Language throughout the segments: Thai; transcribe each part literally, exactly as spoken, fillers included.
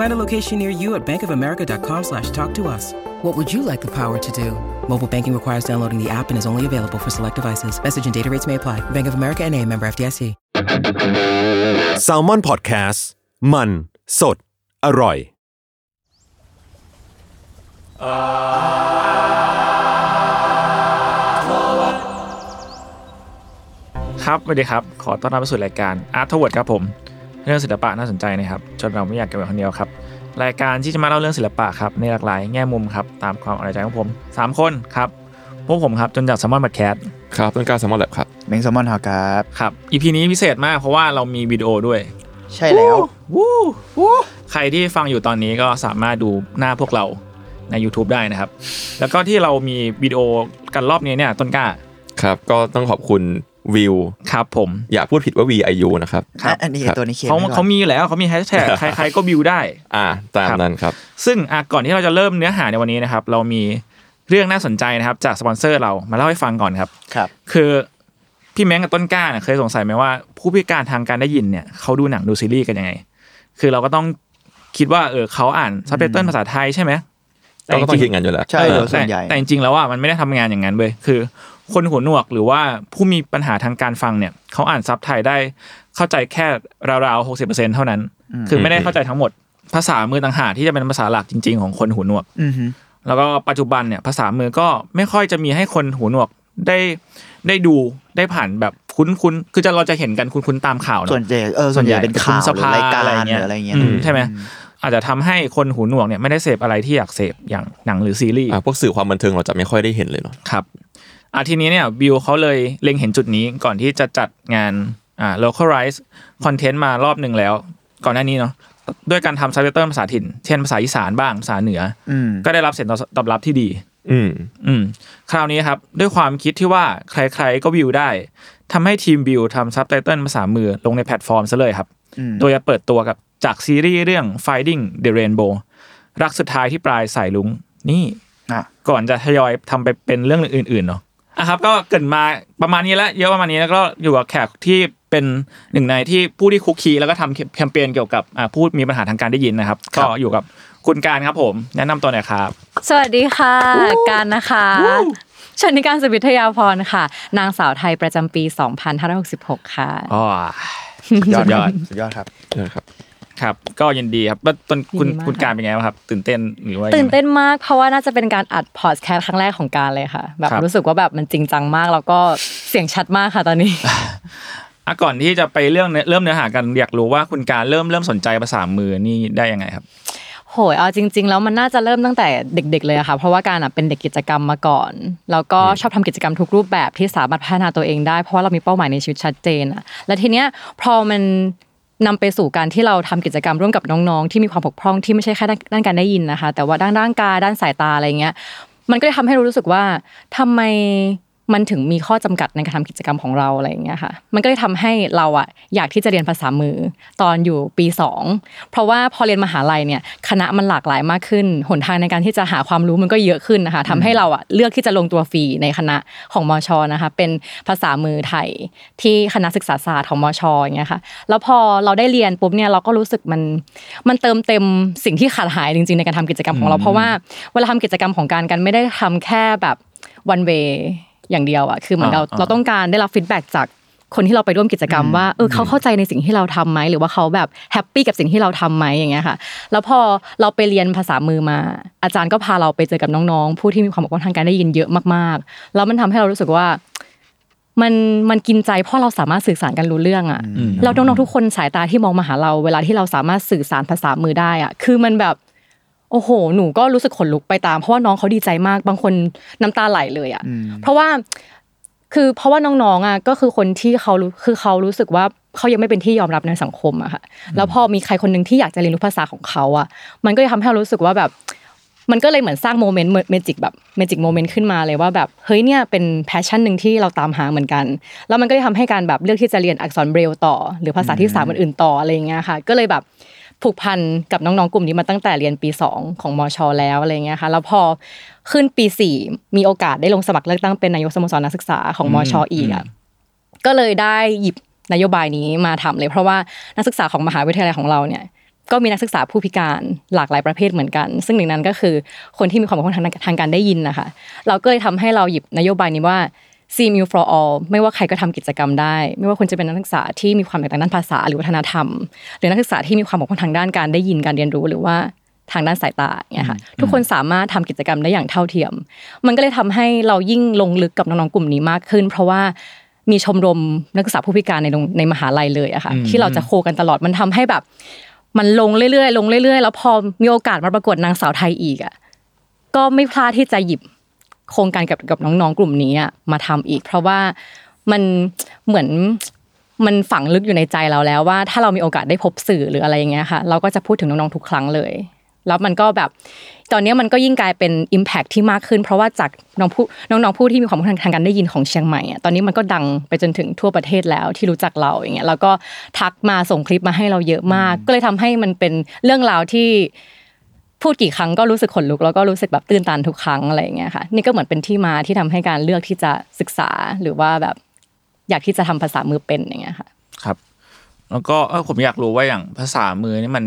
Find a location near you at bankofamerica.com slash talk to us. What would you like the power to do? Mobile banking requires downloading the app and is only available for select devices. Message and data rates may apply. Bank of America เอ็น เอ member เอฟ ดี เอส E.Salmon Podcast มันสดอร่อยครับสวัสดีครับขอต้อนรับเข้าสู่รายการ Art Toward ครับผมเรื่องศิลปะน่าสนใจนะครับจนเราไม่อยากเก็บไว้คนเดียวครับรายการที่จะมาเล่าเรื่องศิลปะครับในหลากหลายแง่มุมครับตามความเอาใจของผมสามคนครับพวกผมครับจนจาก SalmonPodcast ครับต้นกล้า SalmonLab ครับแมง Salmon ครับครับ อี พี นี้พิเศษมากเพราะว่าเรามีวิดีโอด้วยใช่แล้ววู้วู้ใครที่ฟังอยู่ตอนนี้ก็สามารถดูหน้าพวกเราใน YouTube ได้นะครับแล้วก็ที่เรามีวิดีโอกันรอบนี้เนี่ยต้นกล้าครับก็ต้องขอบคุณวิวครับผมอย่าพูดผิดว่า วี ไอ ยู นะครับครับอันนี้ตัวนี้เขียนเขาเขามีอยู่แล้วเขามีแฮชแท็กใครๆก็วิวได้อ่าตามนั้นครับซึ่งอ่ะก่อนที่เราจะเริ่มเนื้อหาในวันนี้นะครับเรามีเรื่องน่าสนใจนะครับจากสปอนเซอร์เรามาเล่าให้ฟังก่อนครับครับคือพี่แม้งกับต้นกล้าเคยสงสัยไหมว่าผู้พิการทางการได้ยินเนี่ยเขาดูหนังดูซีรีส์กันยังไงคือเราก็ต้องคิดว่าเออเขาอ่านซับไตเติลภาษาไทยใช่ไหมเราก็ต้องคิดงั้นอยู่แล้วใช่ส่วนใหญ่แต่จริงๆแล้วอ่ะมันไม่ได้ทำงานอย่างนั้นเว้ยคือคนหูหนวกหรือว่าผู้มีปัญหาทางการฟังเนี่ยเขาอ่านซับไทยได้เข้าใจแค่ราวๆหกสิบเปอร์เซ็นต์เท่านั้นคือไม่ได้เข้าใจทั้งหมดภาษามือต่างหากที่จะเป็นภาษาหลักจริงๆของคนหูหนวกแล้วก็ปัจจุบันเนี่ยภาษามือก็ไม่ค่อยจะมีให้คนหูหนวกได้ได้ดูได้ผ่านแบบคุ้นๆคือจะเราจะเห็นกันคุ้นๆตามข่าวส่วนใหญ่เออส่วนใหญ่เป็นข่าวรายการอะไรเงี้ยอะไรเงี้ยใช่ไหมอาจจะทำให้คนหูหนวกเนี่ยไม่ได้เสพอะไรที่อยากเสพอย่างหนังหรือซีรีส์พวกสื่อความบันเทิงเราจะไม่ค่อยได้เห็นเลยเนาะครับอ่ะทีนี้เนี่ยบิวเขาเลยเล็งเห็นจุดนี้ก่อนที่จะจัดงานอ่า localize content มารอบนึงแล้วก่อนหน้านี้เนาะด้วยการทำซับไตเติลภาษาถิ่นเช่นภาษาอีสานบ้างภาษาเหนือก็ได้รับเสียงตอบรับที่ดีอืมอืมคราวนี้ครับด้วยความคิดที่ว่าใครๆก็วิวได้ทำให้ทีมวิวทำซับไตเติลภาษามือลงในแพลตฟอร์มซะเลยครับโดยจะเปิดตัวกับจากซีรีส์เรื่อง Fighting The Rainbow รักสุดท้ายที่ปลายสายรุ้งนี่ก่อนจะทยอยทำไปเป็นเรื่องอื่นๆเนาะอ่ะครับก็เกิดมาประมาณนี้แล้วเยอะประมาณนี้แล้วก็อยู่กับแขกที่เป็นหนึ่งในที่ผู้ที่คุกคีแล้วก็ทำแคมเปญเกี่ยวกับอ่าผู้มีปัญหาทางการได้ยินนะครับก็อยู่กับคุณการครับผมแนะนำตัวหน่อยครับสวัสดีค่ะการนะคะชนิการสุวิทยาพรค่ะนางสาวไทยประจำปีสองพันห้าร้อยหกสิบหกค่ะอ๋อยอดยอดยอดครับยอดครับครับก็ยินดีครับตอนคุณคุณการเป็นไงบ้างครับตื่นเต้นหรือว่าตื่นเต้นมากเพราะว่าน่าจะเป็นการอัดพอดแคสต์ครั้งแรกของการเลยค่ะแบบรู้สึกว่าแบบมันจริงจังมากแล้วก็เสียงชัดมากค่ะตอนนี้อ่ะก่อนที่จะไปเรื่องเริ่มเนื้อหากันอยากรู้ว่าคุณการเริ่มเริ่มสนใจภาษามือนี่ได้ยังไงครับโหยเอาจริงๆแล้วมันน่าจะเริ่มตั้งแต่เด็กๆเลยค่ะเพราะว่าการอ่ะเป็นเด็กกิจกรรมมาก่อนแล้วก็ชอบทำกิจกรรมทุกรูปแบบที่สามารถพัฒนาตัวเองได้เพราะว่าเรามีเป้าหมายในชีวิตชัดเจนอ่ะและทีเนี้ยพอมันนำไปสู่การที่เราทำกิจกรรมร่วมกับน้องๆที่มีความบกพร่องที่ไม่ใช่แค่ด้านการได้ยินนะคะแต่ว่าด้านร่างกายด้านสายตาอะไรเงี้ยมันก็เลยทำให้รู้สึกว่าทำไมมันถึงมีข้อจำกัดในการทำกิจกรรมของเราอะไรเงี้ยค่ะมันก็เลยทำให้เราอะอยากที่จะเรียนภาษามือตอนอยู่ปีสองเพราะว่าพอเรียนมหาลัยเนี่ยคณะมันหลากหลายมากขึ้นหนทางในการที่จะหาความรู้มันก็เยอะขึ้นนะคะทำให้เราอะเลือกที่จะลงตัวฟรีในคณะของมช.นะคะเป็นภาษามือไทยที่คณะศึกษาศาสตร์ของมช.อย่างเงี้ยค่ะแล้วพอเราได้เรียนปุ๊บเนี่ยเราก็รู้สึกมันมันเติมเต็มสิ่งที่ขาดหายจริงๆในการทำกิจกรรมของเราเพราะว่าเวลาทำกิจกรรมของการกันไม่ได้ทำแค่แบบ one wayอย่างเดียวอ่ะคือเหมือนเราเราต้องการได้รับฟีดแบ็กจากคนที่เราไปร่วมกิจกรรมว่าเออเขาเข้าใจในสิ่งที่เราทำไหมหรือว่าเขาแบบแฮปปี้กับสิ่งที่เราทำไหมอย่างเงี้ยค่ะแล้วพอเราไปเรียนภาษามือมาอาจารย์ก็พาเราไปเจอกับน้องๆผู้ที่มีความบกพร่องทางการได้ยินเยอะมากๆแล้วมันทำให้เรารู้สึกว่า มันมันกินใจเพราะเราสามารถสื่อสารกันรู้เรื่องอ่ะเราน้องๆทุกคนสายตาที่มองมาหาเราเวลาที่เราสามารถสื่อสารภาษามือได้อ่ะคือมันแบบโอ้โหหนูก็รู้สึกขนลุกไปตามเพราะว่าน้องเขาดีใจมากบางคนน้ำตาไหลเลยอ่ะเพราะว่าคือเพราะว่าน้องๆอ่ะก็คือคนที่เขาคือเขารู้สึกว่าเขายังไม่เป็นที่ยอมรับในสังคมอะค่ะแล้วพอมีใครคนนึงที่อยากจะเรียนรู้ภาษาของเขาอ่ะมันก็จะทำให้เรารู้สึกว่าแบบมันก็เลยเหมือนสร้างโมเมนต์เมจิกแบบเมจิกโมเมนต์ขึ้นมาเลยว่าแบบเฮ้ยเนี่ยเป็นแพชชั่นนึงที่เราตามหาเหมือนกันแล้วมันก็ได้ทำให้การแบบเลือกที่จะเรียนอักษรเบรลล์ต่อหรือภาษาที่สามอื่นๆต่ออะไรอย่างเงี้ยค่ะก็เลยแบบผูกพันกับน้องๆกลุ่มนี้มาตั้งแต่เรียนปีสองของมช.แล้วอะไรเงี้ยค่ะแล้วพอขึ้นปีสี่มีโอกาสได้ลงสมัครเลือกตั้งเป็นนายกสโมสรนักศึกษาของมช.อีกอ่ะก็เลยได้หยิบนโยบายนี้มาทำเลยเพราะว่านักศึกษาของมหาวิทยาลัยของเราเนี่ยก็มีนักศึกษาผู้พิการหลากหลายประเภทเหมือนกันซึ่งหนึ่งนั้นก็คือคนที่มีความบกพร่องทางการได้ยินนะคะเราก็เลยทำให้เราหยิบนโยบายนี้ว่า See Me for All ไม่ว่าใครก็ทำกิจกรรมได้ไม่ว่าคุณจะเป็นนักศึกษาที่มีความแตกต่างด้านภาษาหรือวัฒนธรรมหรือนักศึกษาที่มีความบกพร่องทางด้านการได้ยินการเรียนรู้หรือว่าทางด้านสายตาเนี่ยค่ะทุกคนสามารถทำกิจกรรมได้อย่างเท่าเทียมมันก็เลยทำให้เรายิ่งลงลึกกับน้องๆกลุ่มนี้มากขึ้นเพราะว่ามีชมรมนักศึกษาผู้พิการในในมหาลัยเลยอะค่ะที่เราจะโคกันตลอดมันทำให้แบบมันลงเรื่อยๆลงเรื่อยๆแล้วพอมีโอกาสมาประกวดนางสาวไทยอีกอ่ะก็ไม่พลาดที่จะหยิบโครงการกับกับน้องๆกลุ่มนี้อ่ะมาทำอีกเพราะว่ามันเหมือนมันฝังลึกอยู่ในใจเราแล้วว่าถ้าเรามีโอกาสได้พบสื่อหรืออะไรอย่างเงี้ยค่ะเราก็จะพูดถึงน้องๆทุกครั้งเลยแล้วมันก็แบบตอนนี้มันก็ยิ่งกลายเป็น impact ที่มากขึ้นเพราะว่าจากน้องผู้น้องๆผู้ที่มีความทางการได้ยินของเชียงใหม่อ่ะตอนนี้มันก็ดังไปจนถึงทั่วประเทศแล้วที่รู้จักเราอย่างเงี้ยแล้วก็ทักมาส่งคลิปมาให้เราเยอะมากก็เลยทำให้มันเป็นเรื่องราวที่พูดกี่ครั้งก็รู้สึกขนลุกแล้วก็รู้สึกแบบตื่นตันทุกครั้งอะไรอย่างเงี้ยค่ะนี่ก็เหมือนเป็นที่มาที่ทำให้การเลือกที่จะศึกษาหรือว่าแบบอยากที่จะทำภาษามือเป็นอย่างเงี้ยค่ะครับแล้วก็เออผมอยากรู้ว่าอย่างภาษามือนี่มัน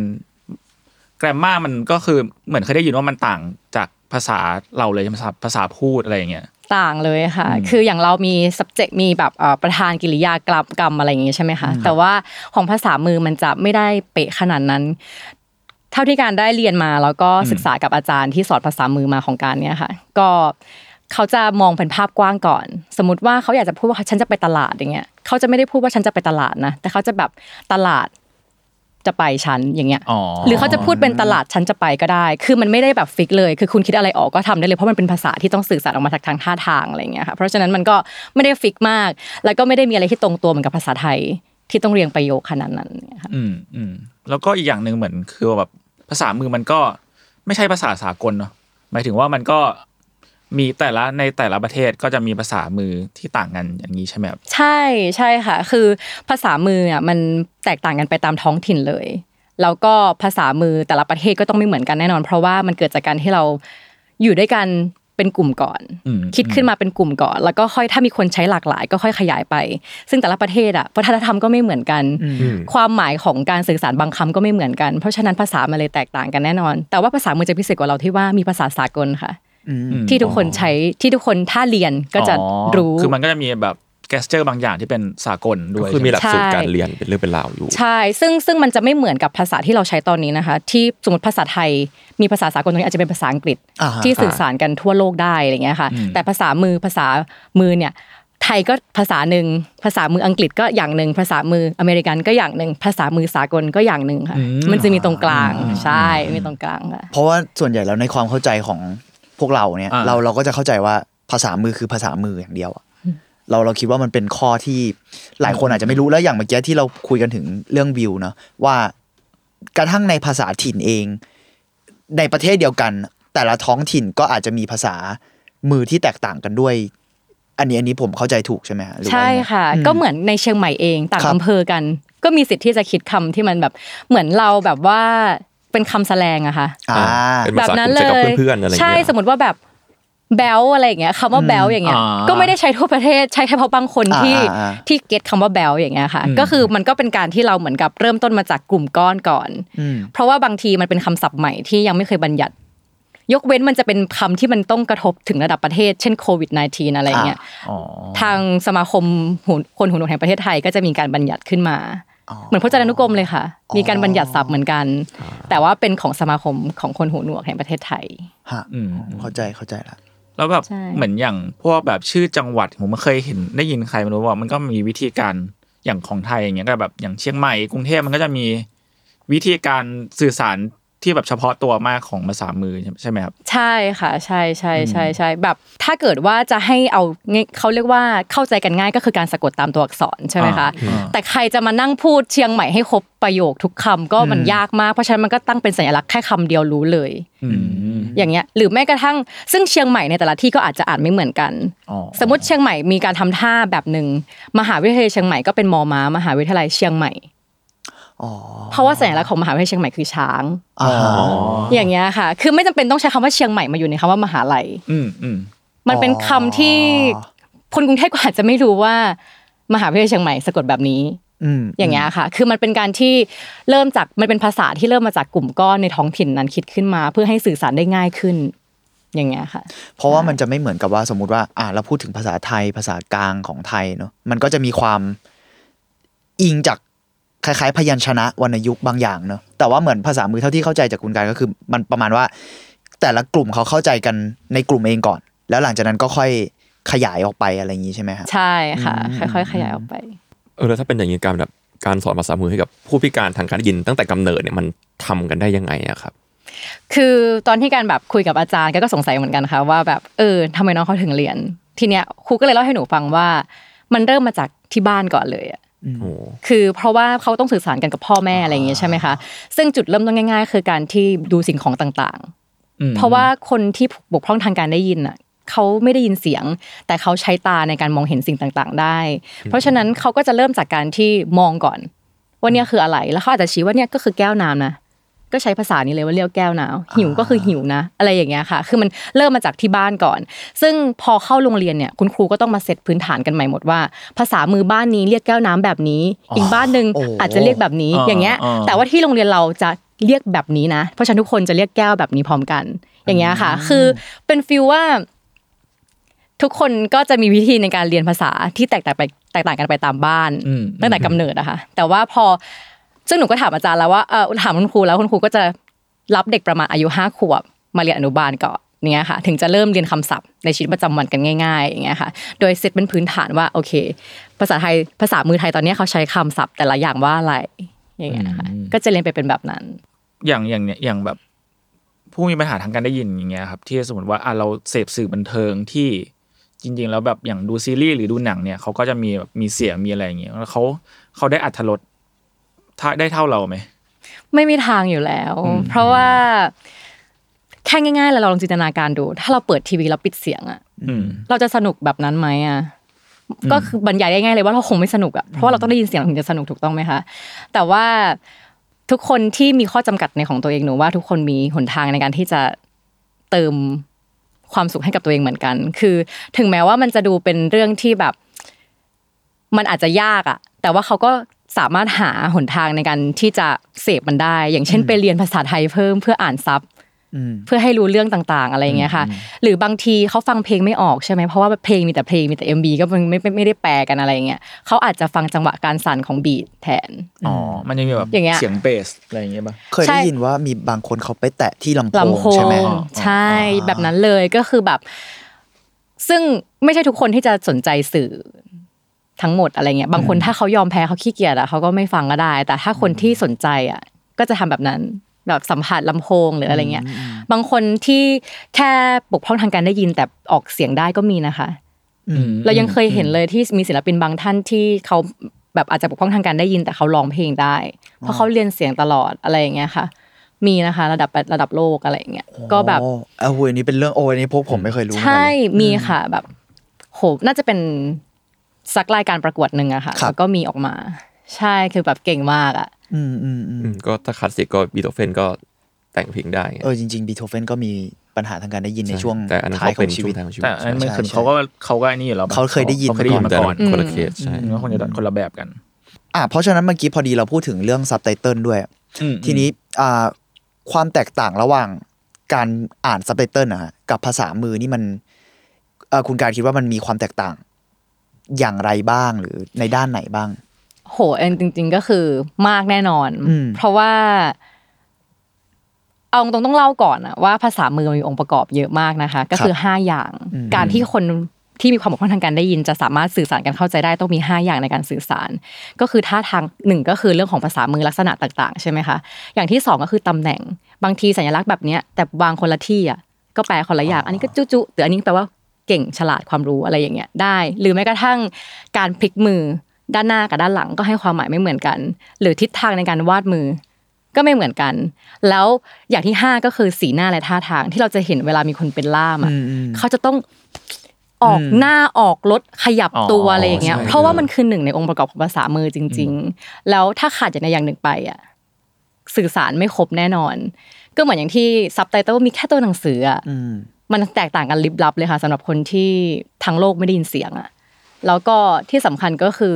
แกรมม่ามันก็คือเหมือนเคยได้ยินว่ามันต่างจากภาษาเราเลยภาษาภาษาพูดอะไรอย่างเงี้ยต่างเลยค่ะคืออย่างเรามี subject มีแบบเอ่อประธานกริยากรรมกรรมอะไรอย่างงี้ใช่มั้ยคะแต่ว่าของภาษามือมันจะไม่ได้เป๊ะขนาดนั้นเท่าที่การได้เรียนมาแล้วก็ศึกษากับอาจารย์ที่สอนภาษามือมาของการเนี้ยค่ะก็เขาจะมองเป็นภาพกว้างก่อนสมมุติว่าเขาอยากจะพูดว่าฉันจะไปตลาดอย่างเงี้ยเขาจะไม่ได้พูดว่าฉันจะไปตลาดนะแต่เขาจะแบบตลาดจะไปชั้นอย่างเงี้ยหรือเขาจะพูดเป็นตลาดชั้นจะไปก็ได้คือมันไม่ได้แบบฟิกเลยคือคุณคิดอะไรออกก็ทำได้เลยเพราะมันเป็นภาษาที่ต้องสื่อสารออกมาจากทางท่าทางอะไรอย่างเงี้ยค่ะเพราะฉะนั้นมันก็ไม่ได้ฟิกมากแล้วก็ไม่ได้มีอะไรที่ตรงตัวเหมือนกับภาษาไทยที่ต้องเรียงประโยคขนาดนั้นค่ะอืมอืมแล้วก็อีกอย่างนึงเหมือนคือแบบภาษามือมันก็ไม่ใช่ภาษาสากลเนาะหมายถึงว่ามันก็มีแต่ละในแต่ละประเทศก็จะมีภาษามือที่ต่างกันอย่างนี้ใช่ไหมครับใช่ใช่ค่ะคือภาษามืออ่ะมันแตกต่างกันไปตามท้องถิ่นเลยแล้วก็ภาษามือแต่ละประเทศก็ต้องไม่เหมือนกันแน่นอนเพราะว่ามันเกิดจากการที่เราอยู่ด้วยกันเป็นกลุ่มก่อนคิดขึ้นมาเป็นกลุ่มก่อนแล้วก็ค่อยถ้ามีคนใช้หลากหลายก็ค่อยขยายไปซึ่งแต่ละประเทศอ่ะวัฒนธรรมก็ไม่เหมือนกันความหมายของการสื่อสารบางคำก็ไม่เหมือนกันเพราะฉะนั้นภาษามันเลยแตกต่างกันแน่นอนแต่ว่าภาษามือจะพิเศษกว่าเราที่ว่ามีภาษาสากลค่ะที่ทุกคนใช้ที่ทุกคนถ้าเรียนก็จะรู้คือมันก็จะมีแบบแกสเจอร์บางอย่างที่เป็นสากลด้วยคือมีหลักสูตรการเรียนเป็นเรื่องเป็นราวอยู่ใช่ซึ่งซึ่งมันจะไม่เหมือนกับภาษาที่เราใช้ตอนนี้นะคะที่สมมติภาษาไทยมีภาษาสากลตรงนี้อาจจะเป็นภาษาอังกฤษที่สื่อสารกันทั่วโลกได้อะไรเงี้ยค่ะแต่ภาษามือภาษามือเนี่ยไทยก็ภาษานึงภาษามืออังกฤษก็อย่างนึงภาษามืออเมริกันก็อย่างนึงภาษามือสากลก็อย่างนึงค่ะมันจะมีตรงกลางใช่มีตรงกลางค่ะเพราะว่าส่วนใหญ่แล้วในความเข้าใจของพวกเราเนี่ยเราเราก็จะเข้าใจว่าภาษามือคือภาษามืออย่างเดียวอ่ะเราเราคิดว่ามันเป็นข้อที่หลายคนอาจจะไม่รู้แล้วอย่างเมื่อกี้ที่เราคุยกันถึงเรื่องวิวเนาะว่ากระทั่งในภาษาถิ่นเองในประเทศเดียวกันแต่ละท้องถิ่นก็อาจจะมีภาษามือที่แตกต่างกันด้วยอันนี้อันนี้ผมเข้าใจถูกใช่ไหมฮะใช่ค่ะก็เหมือนในเชียงใหม่เองต่างอำเภอกันก็มีสิทธิ์ที่จะคิดคำที่มันแบบเหมือนเราแบบว่าเป็นคำแสดงอะค่ะแบบนั้นเลยใช่สมมติว่าแบบแบลอะไรอย่างเงี้ยคำว่าแบลอย่างเงี้ยก็ไม่ได้ใช้ทั่วประเทศใช้แค่เฉพาะบางคนที่ที่เก็ตคำว่าแบลอย่างเงี้ยค่ะก็คือมันก็เป็นการที่เราเหมือนกับเริ่มต้นมาจากกลุ่มก้อนก่อนเพราะว่าบางทีมันเป็นคำศัพท์ใหม่ที่ยังไม่เคยบัญญัติยกเว้นมันจะเป็นคำที่มันต้องกระทบถึงระดับประเทศเช่นโควิดสิบเก้า อะไรเงี้ยทางสมาคมคนหูหนวกแห่งประเทศไทยก็จะมีการบัญญัติขึ้นมาเหมือนพจนานุกรมเลยค่ะมีการบัญญัติศัพท์เหมือนกันแต่ว่าเป็นของสมาคมของคนหูหนวกแห่งประเทศไทยฮะอืมเข้าใจเข้าใจละ แล้วแบบเหมือนอย่างพวกแบบชื่อจังหวัดผมเคยเห็นได้ยินใครไม่รู้ว่ามันก็มีวิธีการอย่างของไทยอย่างเงี้ยก็แบบอย่างเชียงใหม่กรุงเทพมันก็จะมีวิธีการสื่อสารที่แบบเฉพาะตัวมากของภาษามือใช่ไหมครับใช่ค่ะใช่ใช่ใช่ใช่แบบถ้าเกิดว่าจะให้เอาเขาเรียกว่าเข้าใจกันง่ายก็คือการสะกดตามตัวอักษรใช่ไหมคะแต่ใครจะมานั่งพูดเชียงใหม่ให้ครบประโยคทุกคำก็มันยากมากเพราะฉะนั้นมันก็ตั้งเป็นสัญลักษณ์แค่คำเดียวรู้เลยอย่างเงี้ยหรือแม้กระทั่งซึ่งเชียงใหม่ในแต่ละที่ก็อาจจะอ่านไม่เหมือนกันสมมติเชียงใหม่มีการทำท่าแบบนึงมหาวิทยาลัยเชียงใหม่ก็เป็นมอม้ามหาวิทยาลัยเชียงใหม่เพราะว่าสัญลักษณ์ของมหาวิทยาลัยเชียงใหม่คือช้างอย่างเงี้ยค่ะคือไม่จำเป็นต้องใช้คำว่าเชียงใหม่มาอยู่ในคำว่ามหาลัยมันเป็นคำที่คนกรุงเทพก็อาจจะไม่รู้ว่ามหาวิทยาลัยเชียงใหม่สะกดแบบนี้อย่างเงี้ยค่ะคือมันเป็นการที่เริ่มจากมันเป็นภาษาที่เริ่มมาจากกลุ่มก้อนในท้องถิ่นนั้นคิดขึ้นมาเพื่อให้สื่อสารได้ง่ายขึ้นอย่างเงี้ยค่ะเพราะว่ามันจะไม่เหมือนกับว่าสมมติว่าอ่ะเราพูดถึงภาษาไทยภาษากลางของไทยเนาะมันก็จะมีความอิงจากคล้ายๆพยัญชนะวรรณยุกต์บางอย่างเนอะแต่ว่าเหมือนภาษามือเท่าที่เข้าใจจากคุณกายก็คือมันประมาณว่าแต่ละกลุ่มเขาเข้าใจกันในกลุ่มเองก่อนแล้วหลังจากนั้นก็ค่อยขยายออกไปอะไรอย่างนี้ใช่ไหมคะใช่ค่ะค่อยๆขยายออกไปเออแล้วถ้าเป็นอย่างนี้การแบบการสอนภาษามือให้กับผู้พิการทางการได้ยินตั้งแต่กำเนิดเนี่ยมันทำกันได้ยังไงอะครับคือตอนที่การแบบคุยกับอาจารย์ก็สงสัยเหมือนกันค่ะว่าแบบเออทำไมน้องเขาถึงเรียนทีเนี้ยครูก็เลยเล่าให้หนูฟังว่ามันเริ่มมาจากที่บ้านก่อนเลยอะคือเพราะว่าเขาต้องสื่อสารกันกับพ่อแม่อะไรอย่างเงี้ยใช่ไหมคะซึ่งจุดเริ่มต้นง่ายๆคือการที่ดูสิ่งของต่างๆเพราะว่าคนที่บกพร่องทางการได้ยินอ่ะเขาไม่ได้ยินเสียงแต่เขาใช้ตาในการมองเห็นสิ่งต่างๆได้เพราะฉะนั้นเขาก็จะเริ่มจากการที่มองก่อนว่าเนี่ยคืออะไรแล้วเขาอาจจะชี้ว่าเนี่ยก็คือแก้วน้ำนะก็ใช้ภาษานี้เลยว่าเรียกแก้วน้ำหิวก็คือหิวนะอะไรอย่างเงี้ยค่ะคือมันเริ่มมาจากที่บ้านก่อนซึ่งพอเข้าโรงเรียนเนี่ยคุณครูก็ต้องมาเซตพื้นฐานกันใหม่หมดว่าภาษามือบ้านนี้เรียกแก้วน้ำแบบนี้อีกบ้านนึงอาจจะเรียกแบบนี้อย่างเงี้ยแต่ว่าที่โรงเรียนเราจะเรียกแบบนี้นะเพราะฉะนั้นทุกคนจะเรียกแก้วแบบนี้พร้อมกันอย่างเงี้ยค่ะคือเป็นฟีลว่าทุกคนก็จะมีวิธีในการเรียนภาษาที่แตกต่างไปแตกต่างกันไปตามบ้านตั้งแต่กำเนิดนะคะแต่ว่าพอซึ่งหนูก็ถามอาจารย์แล้วว่าเออถามคุณครูแล้วคุณครูก็จะรับเด็กประมาณอายุห้าขวบมาเรียนอนุบาลก่อนเงี้ยค่ะถึงจะเริ่มเรียนคำศัพท์ในชีวิตประจำวันกันง่ายๆอย่างเงี้ยค่ะโดยเซตเป็นพื้นฐานว่าโอเคภาษาไทยภาษามือไทยตอนนี้เขาใช้คำศัพท์แต่ละอย่างว่าอะไรอย่างเงี้ยค่ะก็จะเรียนไปเป็นแบบนั้นอย่างอย่างเนี้ยอย่างแบบผู้มีปัญหาทางการได้ยินอย่างเงี้ยครับที่สมมติว่าอ่ะเราเสพสื่อบันเทิงที่จริงๆแล้วแบบอย่างดูซีรีส์หรือดูหนังเนี่ยเขาก็จะมีแบบมีเสียงมีอะไรอย่างเงี้ยแล้วเขาเขาได้อรรถรสได้เท่าเราไหมไม่มีทางอยู่แล้วเพราะว่าแค่ง่ายๆแล้วเราลองจินตนาการดูถ้าเราเปิดทีวีแล้วปิดเสียงอ่ะเราจะสนุกแบบนั้นไหมอ่ะก็คือบรรยายง่ายๆเลยว่าเราคงไม่สนุกอ่ะเพราะว่าเราต้องได้ยินเสียงถึงจะสนุกถูกต้องไหมคะแต่ว่าทุกคนที่มีข้อจำกัดในของตัวเองหนูว่าทุกคนมีหนทางในการที่จะเติมความสุขให้กับตัวเองเหมือนกันคือถึงแม้ว่ามันจะดูเป็นเรื่องที่แบบมันอาจจะยากอ่ะแต่ว่าเขาก็สามารถหาหนทางในการที่จะเสพมันได้อย่างเช่นไปเรียนภาษาไทยเพิ่มเพื่ออ่านซับเพื่อให้รู้เรื่องต่างๆอะไรอย่างเงี้ยค่ะหรือบางทีเขาฟังเพลงไม่ออกใช่ไหมเพราะว่าเพลงมีแต่เพลงมีแต่ เอ็ม บี ก็ไม่ไม่ได้แปลกันอะไรอย่างเงี้ยเขาอาจจะฟังจังหวะการสั่นของบีทแทนอ๋อมันยังมีแบบเสียงเบสอะไรอย่างเงี้ยป่ะเคยได้ยินว่ามีบางคนเขาไปแตะที่ลำโพงใช่ไหมใช่แบบนั้นเลยก็คือแบบซึ่งไม่ใช่ทุกคนที่จะสนใจสื่อทั้งหมดอะไรเงี้ยบางคนถ้าเขายอมแพ้เขาขี้เกียจอ่ะเขาก็ไม่ฟังก็ได้แต่ถ้าคนที่สนใจอ่ะก็จะทำแบบนั้นแบบสัมผัสลำโพงหรืออะไรเงี้ยบางคนที่แค่บกพร่องทางการได้ยินแต่ออกเสียงได้ก็มีนะคะเรายังเคยเห็นเลยที่มีศิลปินบางท่านที่เขาแบบอาจจะบกพร่องทางการได้ยินแต่เขาร้องเพลงได้เพราะเขาเรียนเสียงตลอดอะไรอย่างเงี้ยค่ะมีนะคะระดับระดับโลกอะไรเงี้ยก็แบบเออวันนี้เป็นเรื่องโอ้ยนี่พวกผมไม่เคยรู้ใช่มีค่ะแบบโหน่าจะเป็นสักรายการประกวดหนึ่งอะค่ะแล้วก็มีออกมาใช่คือแบบเก่งมากอะอืมอืมอืมก็ถ้าคลาสสิกก็บีโธเฟนก็แต่งเพลงได้เออจริงๆบีโธเฟนก็มีปัญหาทางการได้ยินในช่วงท้ายของชีวิตแต่อันนั้นคือเขาก็เขาก็นี่อยู่แล้วเขาเคยได้ยินมาก่อนคนละเคสใช่ก็คนจะคนละแบบกันอ่ะเพราะฉะนั้นเมื่อกี้พอดีเราพูดถึงเรื่องซับไตเติลด้วยทีนี้อ่าความแตกต่างระหว่างการอ่านซับไตเติลนะฮะกับภาษามือนี่มันเออคุณการคิดว่ามันมีความแตกต่างอย่างไรบ้างหรือในด้านไหนบ้างโหจริงๆก็คือมากแน่นอนเพราะว่า เอาตรงต้องเล่าก่อนนะว่าภาษามือมันมีองค์ประกอบเยอะมากนะคะก็คือห้าอย่างการที่คนที่มีความบกพร่องทางการได้ยินจะสามารถสื่อสารกันเข้าใจได้ต้องมีห้าอย่างในการสื่อสารก็คือท่าทางหนึ่งก็คือเรื่องของภาษามือลักษณะต่างๆใช่มั้ยคะอย่างที่สองก็คือตำแหน่งบางทีสัญลักษณ์แบบเนี้ยแต่วางคนละที่อ่ะก็แปลคนละอย่างอันนี้ก็จุ๊ๆแต่อันนี้แปลว่าเก่งฉลาดความรู้อะไรอย่างเงี้ยได้หรือแม้กระทั่งการพลิกมือด้านหน้ากับด้านหลังก็ให้ความหมายไม่เหมือนกันหรือทิศทางในการวาดมือก็ไม่เหมือนกันแล้วอย่างที่ห้าก็คือสีหน้าและท่าทางที่เราจะเห็นเวลามีคนเป็นล่ามอ่ะเขาจะต้องออกหน้าออกรถขยับตัวอะไรอย่างเงี้ยเพราะว่ามันคือหนึ่งในองค์ประกอบของภาษามือจริงๆแล้วถ้าขาดอย่างใดอย่างหนึ่งไปอ่ะสื่อสารไม่ครบแน่นอนก็เหมือนอย่างที่ซับไตเติลมีแค่ตัวหนังสืออ่ะมันแตกต่างกันลิบลับเลยค่ะสำหรับคนที่ทั้งโลกไม่ได้ยินเสียงอ่ะแล้วก็ที่สำคัญก็คือ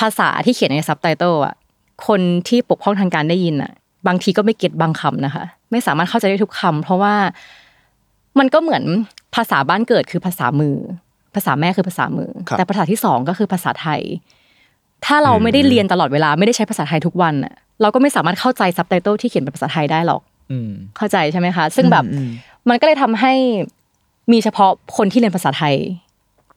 ภาษาที่เขียนในซับไตเติลอ่ะคนที่ปกพร่องทางการได้ยินอ่ะบางทีก็ไม่เก็ทบางคำนะคะไม่สามารถเข้าใจได้ทุกคำเพราะว่ามันก็เหมือนภาษาบ้านเกิดคือภาษามือภาษาแม่คือภาษามือแต่ภาษาที่สองก็คือภาษาไทยถ้าเราไม่ได้เรียนตลอดเวลาไม่ได้ใช้ภาษาไทยทุกวันอ่ะเราก็ไม่สามารถเข้าใจซับไตเติลที่เขียนเป็นภาษาไทยได้หรอกเข้าใจใช่ไหมคะซึ่งแบบมันก็เลยทำให้มีเฉพาะคนที่เรียนภาษาไทย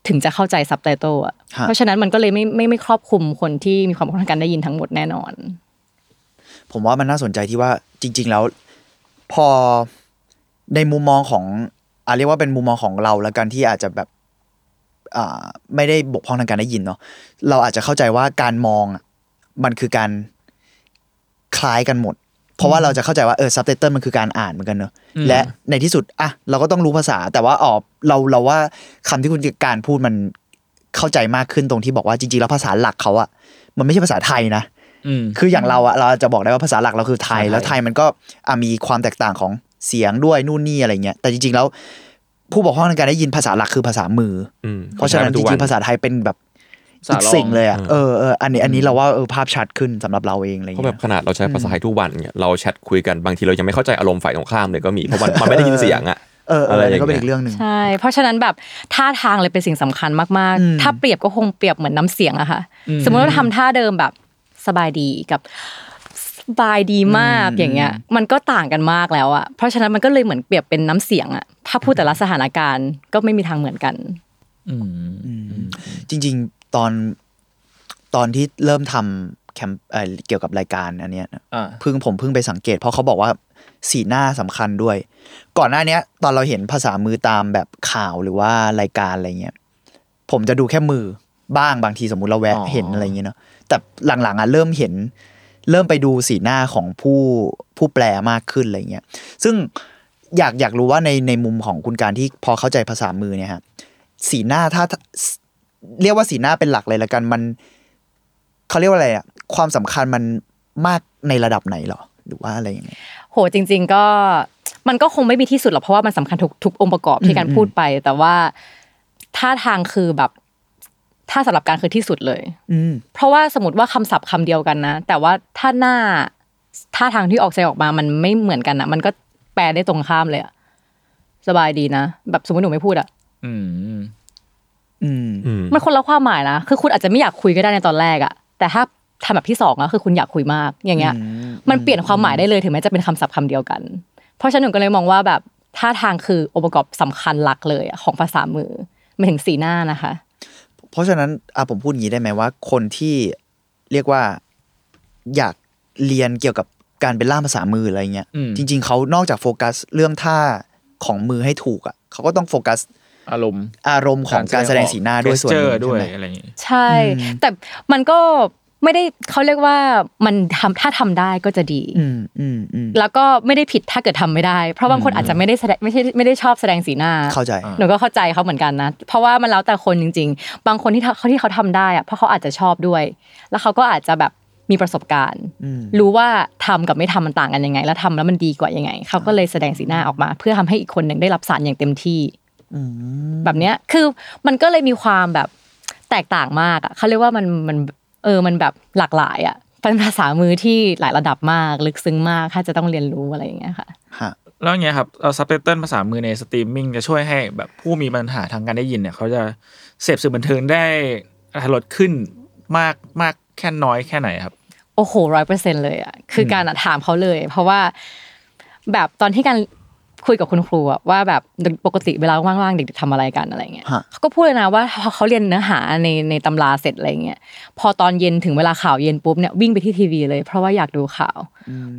ถึงจะเข้าใจซับไตเติลอ่ะเพราะฉะนั้นมันก็เลยไม่ไม่ไม่ครอบคลุมคนที่มีความบกพร่องทางการได้ยินทั้งหมดแน่นอนผมว่ามันน่าสนใจที่ว่าจริงๆแล้วพอในมุมมองของอ่ะเรียกว่าเป็นมุมมองของเราแล้วกันที่อาจจะแบบอ่าไม่ได้บกพร่องทางการได้ยินเนาะเราอาจจะเข้าใจว่าการมองมันคือการคล้ายกันหมดเพราะว่าเราจะเข้าใจว่าเออซับไตเติลมันคือการอ่านเหมือนกันเนอะและในที่สุดอ่ะเราก็ต้องรู้ภาษาแต่ว่าอ๋อเราเราว่าคำที่คุณการพูดมันเข้าใจมากขึ้นตรงที่บอกว่าจริงๆแล้วภาษาหลักเขาอ่ะมันไม่ใช่ภาษาไทยนะคืออย่างเราอ่ะเราจะบอกได้ว่าภาษาหลักเราคือไทยแล้วไทยมันก็อ่ะมีความแตกต่างของเสียงด้วยนู่นนี่อะไรเงี้ยแต่จริงๆแล้วผู้บกพร่องทางการได้ยินภาษาหลักคือภาษามือเพราะฉะนั้นจริงๆภาษาไทยเป็นแบบอีกสิ่งเลยอ่ะเออเอออันนี้อันนี้เราว่าเออภาพชัดขึ้นสำหรับเราเองอะไรอย่างเงี้ยเพราะแบบขนาดเราใช้ภาษาไทยทุกวันเนี่ยเราแชทคุยกันบางทีเรายังไม่เข้าใจอารมณ์ฝ่ายตรงข้ามเลยก็มีเพราะมันมันไม่ได้ยินเสียงอ่ะเอออะไรก็เป็นอีกเรื่องนึงใช่เพราะฉะนั้นแบบท่าทางเลยเป็นสิ่งสำคัญมากๆถ้าเปรียบก็คงเปรียบเหมือนน้ำเสียงอะค่ะสมมติว่าทำท่าเดิมแบบสบายดีกับบายดีมากอย่างเงี้ยมันก็ต่างกันมากแล้วอ่ะเพราะฉะนั้นมันก็เลยเหมือนเปรียบเป็นน้ำเสียงอ่ะถ้าพูดแต่ละสถานการณ์ก็ไม่มีทางเหมือนกันอืมจริงๆตอนตอนที่เริ่มทำแคมเอ่อเกี่ยวกับรายการอันเนี้ยเพิ่งผมเพิ่งไปสังเกตเพราะเขาบอกว่าสีหน้าสำคัญด้วยก่อนหน้านี้ตอนเราเห็นภาษามือตามแบบข่าวหรือว่ารายการอะไรเงี้ยผมจะดูแค่มือบ้างบางทีสมมุติเราแวะเห็นอะไรเงี้ยเนาะแต่หลังๆอ่ะเริ่มเห็นเริ่มไปดูสีหน้าของผู้ผู้แปลมากขึ้นอะไรเงี้ยซึ่งอยากอยากรู้ว่าในในมุมของคุณการที่พอเข้าใจภาษามือเนี่ยฮะสีหน้าถ้าเรียกว่าสีหน้าเป็นหลักเลยละกันมันเขาเรียกว่าอะไรอ่ะความสำคัญมันมากในระดับไหนหรอหรือว่าอะไรอย่างเงี้ยโหจริงๆก็มันก็คงไม่มีที่สุดหรอกเพราะว่ามันสำคัญทุกทุกองค์ประกอบที่การพูดไปแต่ว่าท่าทางคือแบบถ้าสำหรับการคือที่สุดเลยเพราะว่าสมมติว่าคำศัพท์คำเดียวกันนะแต่ว่าถ้าหน้าท่าทางที่ออกเสียงออกมามันไม่เหมือนกันนะมันก็แปลได้ตรงข้ามเลยอะสบายดีนะแบบสมมติหนูไม่พูดอะมันคนละความหมายนะคือคุณอาจจะไม่อยากคุยก็ได้ในตอนแรกอะแต่ถ้าทำแบบที่สองอะคือคุณอยากคุยมากอย่างเงี้ยมันเปลี่ยนความหมายได้เลยถึงแม้จะเป็นคำศัพท์คำเดียวกันเพราะฉะนั้นหนูก็เลยมองว่าแบบท่าทางคือองค์ประกอบสำคัญหลักเลยของภาษามือไม่ถึงสีหน้านะคะเพราะฉะนั้นอ่ะผมพูดอย่างนี้ได้ไหมว่าคนที่เรียกว่าอยากเรียนเกี่ยวกับการเป็นล่ามภาษามืออะไรเงี้ยจริงๆเขานอกจากโฟกัสเรื่องท่าของมือให้ถูกอ่ะเขาก็ต้องโฟกัสอารมณ์อารมณ์ของการแสดงสีหน้าด้วยส่วนด้วยอะไรอย่างงี้ใช่แต่มันก็ไม่ได้เขาเรียกว่ามันทำถ้าทำได้ก็จะดีแล้วก็ไม่ได้ผิดถ้าเกิดทำไม่ได้เพราะบางคนอาจจะไม่ได้ไม่ใช่ไม่ได้ชอบแสดงสีหน้าเข้าใจหนูก็เข้าใจเขาเหมือนกันนะเพราะว่ามันแล้วแต่คนจริงๆบางคนที่เขาที่เขาทำได้อะเพราะเขาอาจจะชอบด้วยแล้วเขาก็อาจจะแบบมีประสบการณ์รู้ว่าทำกับไม่ทำมันต่างกันยังไงแล้วทำแล้วมันดีกว่ายังไงเขาก็เลยแสดงสีหน้าออกมาเพื่อทำให้อีกคนนึงได้รับสารอย่างเต็มที่แบบเนี้ยคือมันก็เลยมีความแบบแตกต่างมากอะเขาเรียกว่ามันมันเออมันแบบหลากหลายอ่ะเป็นภาษามือที่หลายระดับมากลึกซึ้งมากถ้าจะต้องเรียนรู้อะไรอย่างเงี้ยค่ะฮะแล้วอย่างเงี้ยครับเอาซับไตเติลภาษามือในสตรีมมิ่งจะช่วยให้แบบผู้มีปัญหาทางการได้ยินเนี่ยเขาจะเสพสื่อบันเทิงได้อรรถรสขึ้นมากมากแค่น้อยแค่ไหนครับโอ้โห ร้อยเปอร์เซ็นต์ เลยอ่ะคือการถามเขาเลยเพราะว่า แบบตอนที่การคุยกับคุณครูอะว่าแบบปกติเวลาว่างๆเด็กๆทำอะไรกันอะไรเงี้ยเขาก็พูดเลยนะว่าพอเขาเรียนเนื้อหาในในตำราเสร็จอะไรเงี้ยพอตอนเย็นถึงเวลาข่าวเย็นปุ๊บเนี่ยวิ่งไปที่ทีวีเลยเพราะว่าอยากดูข่าว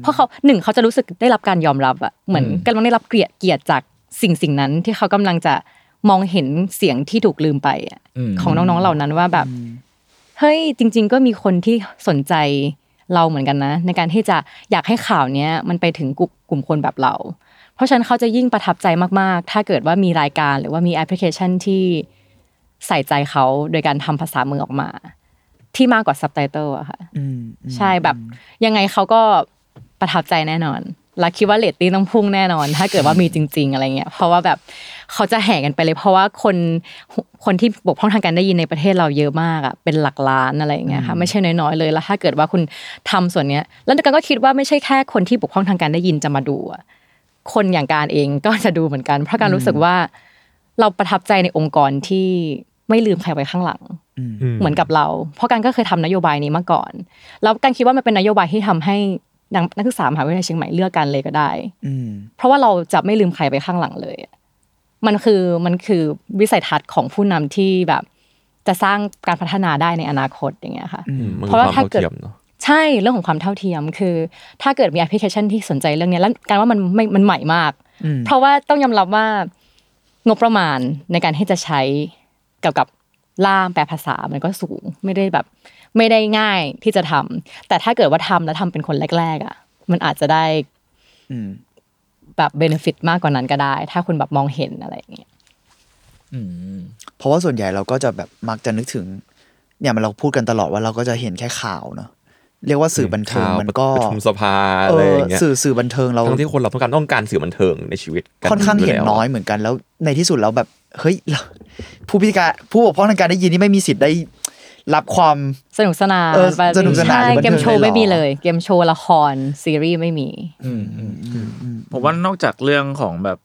เพราะเขาหนึ่งเขาจะรู้สึกได้รับการยอมรับอะเหมือนกำลังได้รับเกียรติเกียรติจากสิ่งสิ่งนั้นที่เขากำลังจะมองเห็นเสียงที่ถูกลืมไปของน้องๆเหล่านั้นว่าแบบเฮ้ยจริงๆก็มีคนที่สนใจเราเหมือนกันนะในการที่จะอยากให้ข่าวเนี้ยมันไปถึงกลุ่มคนแบบเราเพราะฉะนั้นเขาจะยิ่งประทับใจมากๆถ้าเกิดว่ามีรายการหรือว่ามีแอปพลิเคชันที่ใส่ใจเขาโดยการทำภาษามือออกมาที่มากกว่าซับไตเติลอะค่ะใช่แบบยังไงเขาก็ประทับใจแน่นอนและคิดว่าเรตติ้งต้องพุ่งแน่นอนถ้าเกิดว่ามีจริงๆอะไรเงี้ยเพราะว่าแบบเขาจะแห่กันไปเลยเพราะว่าคนคนที่บกพร่องทางการได้ยินในประเทศเราเยอะมากอ่ะเป็นหลักล้านอะไรเงี้ยค่ะไม่ใช่น้อยๆเลยแล้วถ้าเกิดว่าคุณทำส่วนเนี้ยแล้วกันก็คิดว่าไม่ใช่แค่คนที่บกพร่องทางการได้ยินจะมาดูคนอย่างการเองก็จะดูเหมือนกันเพราะการรู้สึกว่าเราประทับใจในองค์กรที่ไม่ลืมใครไว้ข้างหลังเหมือนกับเราเพราะการก็เคยทำนโยบายนี้มาก่อนแล้วการคิดว่ามันเป็นนโยบายที่ทำให้นักศึกษามหาวิทยาลัยเชียงใหม่เลือกกันเลยก็ได้เพราะว่าเราจะไม่ลืมใครไปข้างหลังเลยมันคือมันคือวิสัยทัศน์ของผู้นำที่แบบจะสร้างการพัฒนาได้ในอนาคตอย่างเงี้ยค่ะเพราะว่าถ้าเกิดใช่เรื่องของความเท่าเทียมคือถ้าเกิดมีแอปพลิเคชันที่สนใจเรื่องนี้แล้วการว่ามันไม่มันใหม่มากเพราะว่าต้องยอมรับว่างบประมาณในการที่จะใช้เกี่ยวกับล่ามแปลภาษามันก็สูงไม่ได้แบบไม่ได้ง่ายที่จะทำแต่ถ้าเกิดว่าทำแล้วทำเป็นคนแรกๆอ่ะมันอาจจะได้แบบเบเนฟิตมากกว่านั้นก็ได้ถ้าคุณแบบมองเห็นอะไรอย่างเงี้ยเพราะว่าส่วนใหญ่เราก็จะแบบมักจะนึกถึงเนี่ยมันเราพูดกันตลอดว่าเราก็จะเห็นแค่ข่าวเนาะเรียกว่าสื่อบันเทิงมันก็ประชุมสภาอะไรอย่างเงี้ยสื่อสื่อบันเทิงเราทั้งที่คนเราต้องการต้องการสื่อบันเทิงในชีวิตค่อนข้างเห็นน้อยเหมือนกันแล้วในที่สุดเราแบบเฮ้ยผู้พิการผู้บกพร่องทางการได้ยินนี่ไม่มีสิทธิ์ได้รับความสนุกสนานสนุกสนานเกมโชว์ไม่มีเลยเกมโชว์ละครซีรีส์ไม่มีผมว่านอกจากเรื่องของแบบ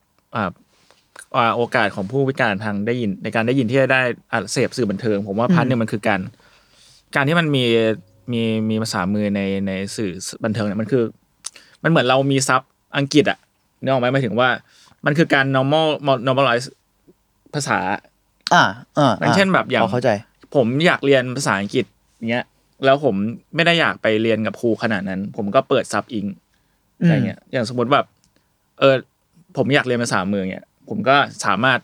โอกาสของผู้พิการทางได้ยินในการได้ยินที่ได้เสพสื่อบันเทิงผมว่าพาร์ทนึงมันคือการการที่มันมีมีมีภาษามือในในสื่อบันเทิงเนี่ยมันคือมันเหมือนเรามีซับอังกฤษอ่ะนึกออกไหมหมายถึงว่ามันคือการ normal normalize ภาษาอ่าอ่าอย่างเช่นแบบอย่างผมอยากเรียนภาษาอังกฤษเงี้ยแล้วผมไม่ได้อยากไปเรียนกับครูขนาดนั้นผมก็เปิดซับอิงอะไรเงี้ยอย่างสมมติแบบเออผมอยากเรียนภาษามือเงี้ยผมก็สามารถ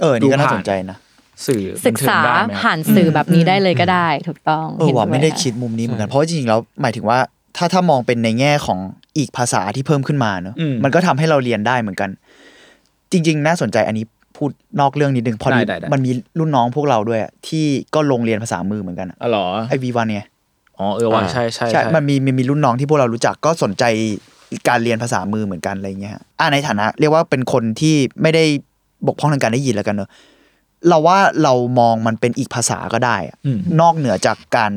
เออนี่ก็น่าสนใจนะสื่อศึกษาผ่านสื่อแบบนี้ได้เลยก็ได้ถูกต้องเออว่าไม่ได้คิดมุมนี้เหมือนกันเพราะจริงๆแล้วหมายถึงว่าถ้าถ้ามองเป็นในแง่ของอีกภาษาที่เพิ่มขึ้นมาเนอะมันก็ทำให้เราเรียนได้เหมือนกันจริงๆน่าสนใจอันนี้พูดนอกเรื่องนิดนึงพอดีมันมีรุ่นน้องพวกเราด้วยที่ก็ลงเรียนภาษามือเหมือนกันอ๋อเหรอไอ้วีวันเนี่ยอ๋อเออว่าใช่ใช่ใช่มันมีมีรุ่นน้องที่พวกเรารู้จักก็สนใจการเรียนภาษามือเหมือนกันอะไรเงี้ยอ่าในฐานะเรียกว่าเป็นคนที่ไม่ได้บกพร่องทางการได้ยินแล้วกันเนอะเราว่าเรามองมันเป็นอีกภาษาก็ได้นอกเหนือจากการ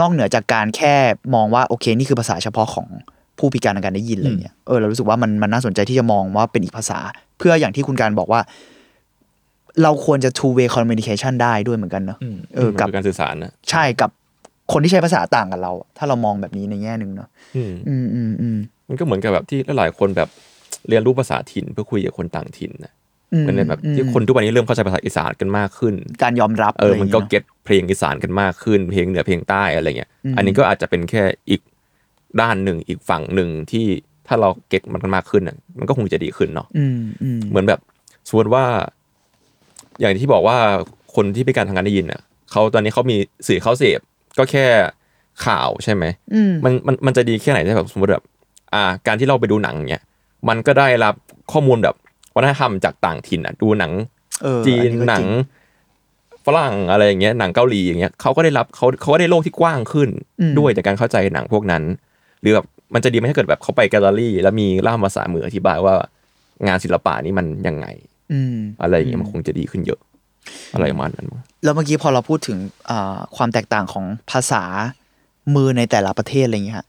นอกเหนือจากการแค่มองว่าโอเคนี่คือภาษาเฉพาะของผู้พิการทางการได้ยินอะไรเงี้ยเออเรารู้สึกว่ามันมันน่าสนใจที่จะมองว่าเป็นอีกภาษาเพื่ออย่างที่คุณการบอกว่าเราควรจะ two way communication ได้ด้วยเหมือนกันเนอะเออกับการสื่อสารนะใช่กับคนที่ใช้ภาษาต่างกับเราถ้าเรามองแบบนี้ในแง่นึงเนอะอืมอืมอืมมันก็เหมือนกับแบบที่หลายคนแบบเรียนรู้ภาษาถิ่นเพื่อคุยกับคนต่างถิ่นนะมันเลยแบบที่คนทุกวันนี้เริ่มเข้าใจภาษาอีสานกันมากขึ้นการยอมรับเออมันก็เก็ตเพลงอีสานกันมากขึ้นเพลงเหนือเพลงใต้อะไรเงี้ยอันนี้ก็อาจจะเป็นแค่อีกด้านหนึ่งอีกฝั่งหนึ่งที่ถ้าเราเก็ตมันมากขึ้นน่ะมันก็คงจะดีขึ้นเนาะเหมือนแบบสมมติว่าอย่างที่บอกว่าคนที่พิการทางการได้ยินน่ะเขาตอนนี้เขามีสื่อเขาเสพก็แค่ข่าวใช่ไหมมันมันมันจะดีแค่ไหนถ้าแบบสมมติแบบอ่าการที่เราไปดูหนังเงี้ยมันก็ได้รับข้อมูลแบบวัฒนธรรมจากต่างถิ่นอ่ะดูหนังจีนหนังฝรั่งอะไรอย่างเงี้ยหนังเกาหลีอย่างเงี้ยเขาก็ได้รับเขาเขาก็ได้โลกที่กว้างขึ้นด้วยจากการเข้าใจหนังพวกนั้นหรือแบบมันจะดีไหมถ้าเกิดแบบเขาไปแกลเลอรี่แล้วมีล่ามภาษามืออธิบายว่างานศิลปะนี่มันยังไงอะไรอย่างเงี้ยมันคงจะดีขึ้นเยอะอะไรประมาณนั้นแล้วเมื่อกี้พอเราพูดถึงความแตกต่างของภาษามือในแต่ละประเทศอะไรเงี้ย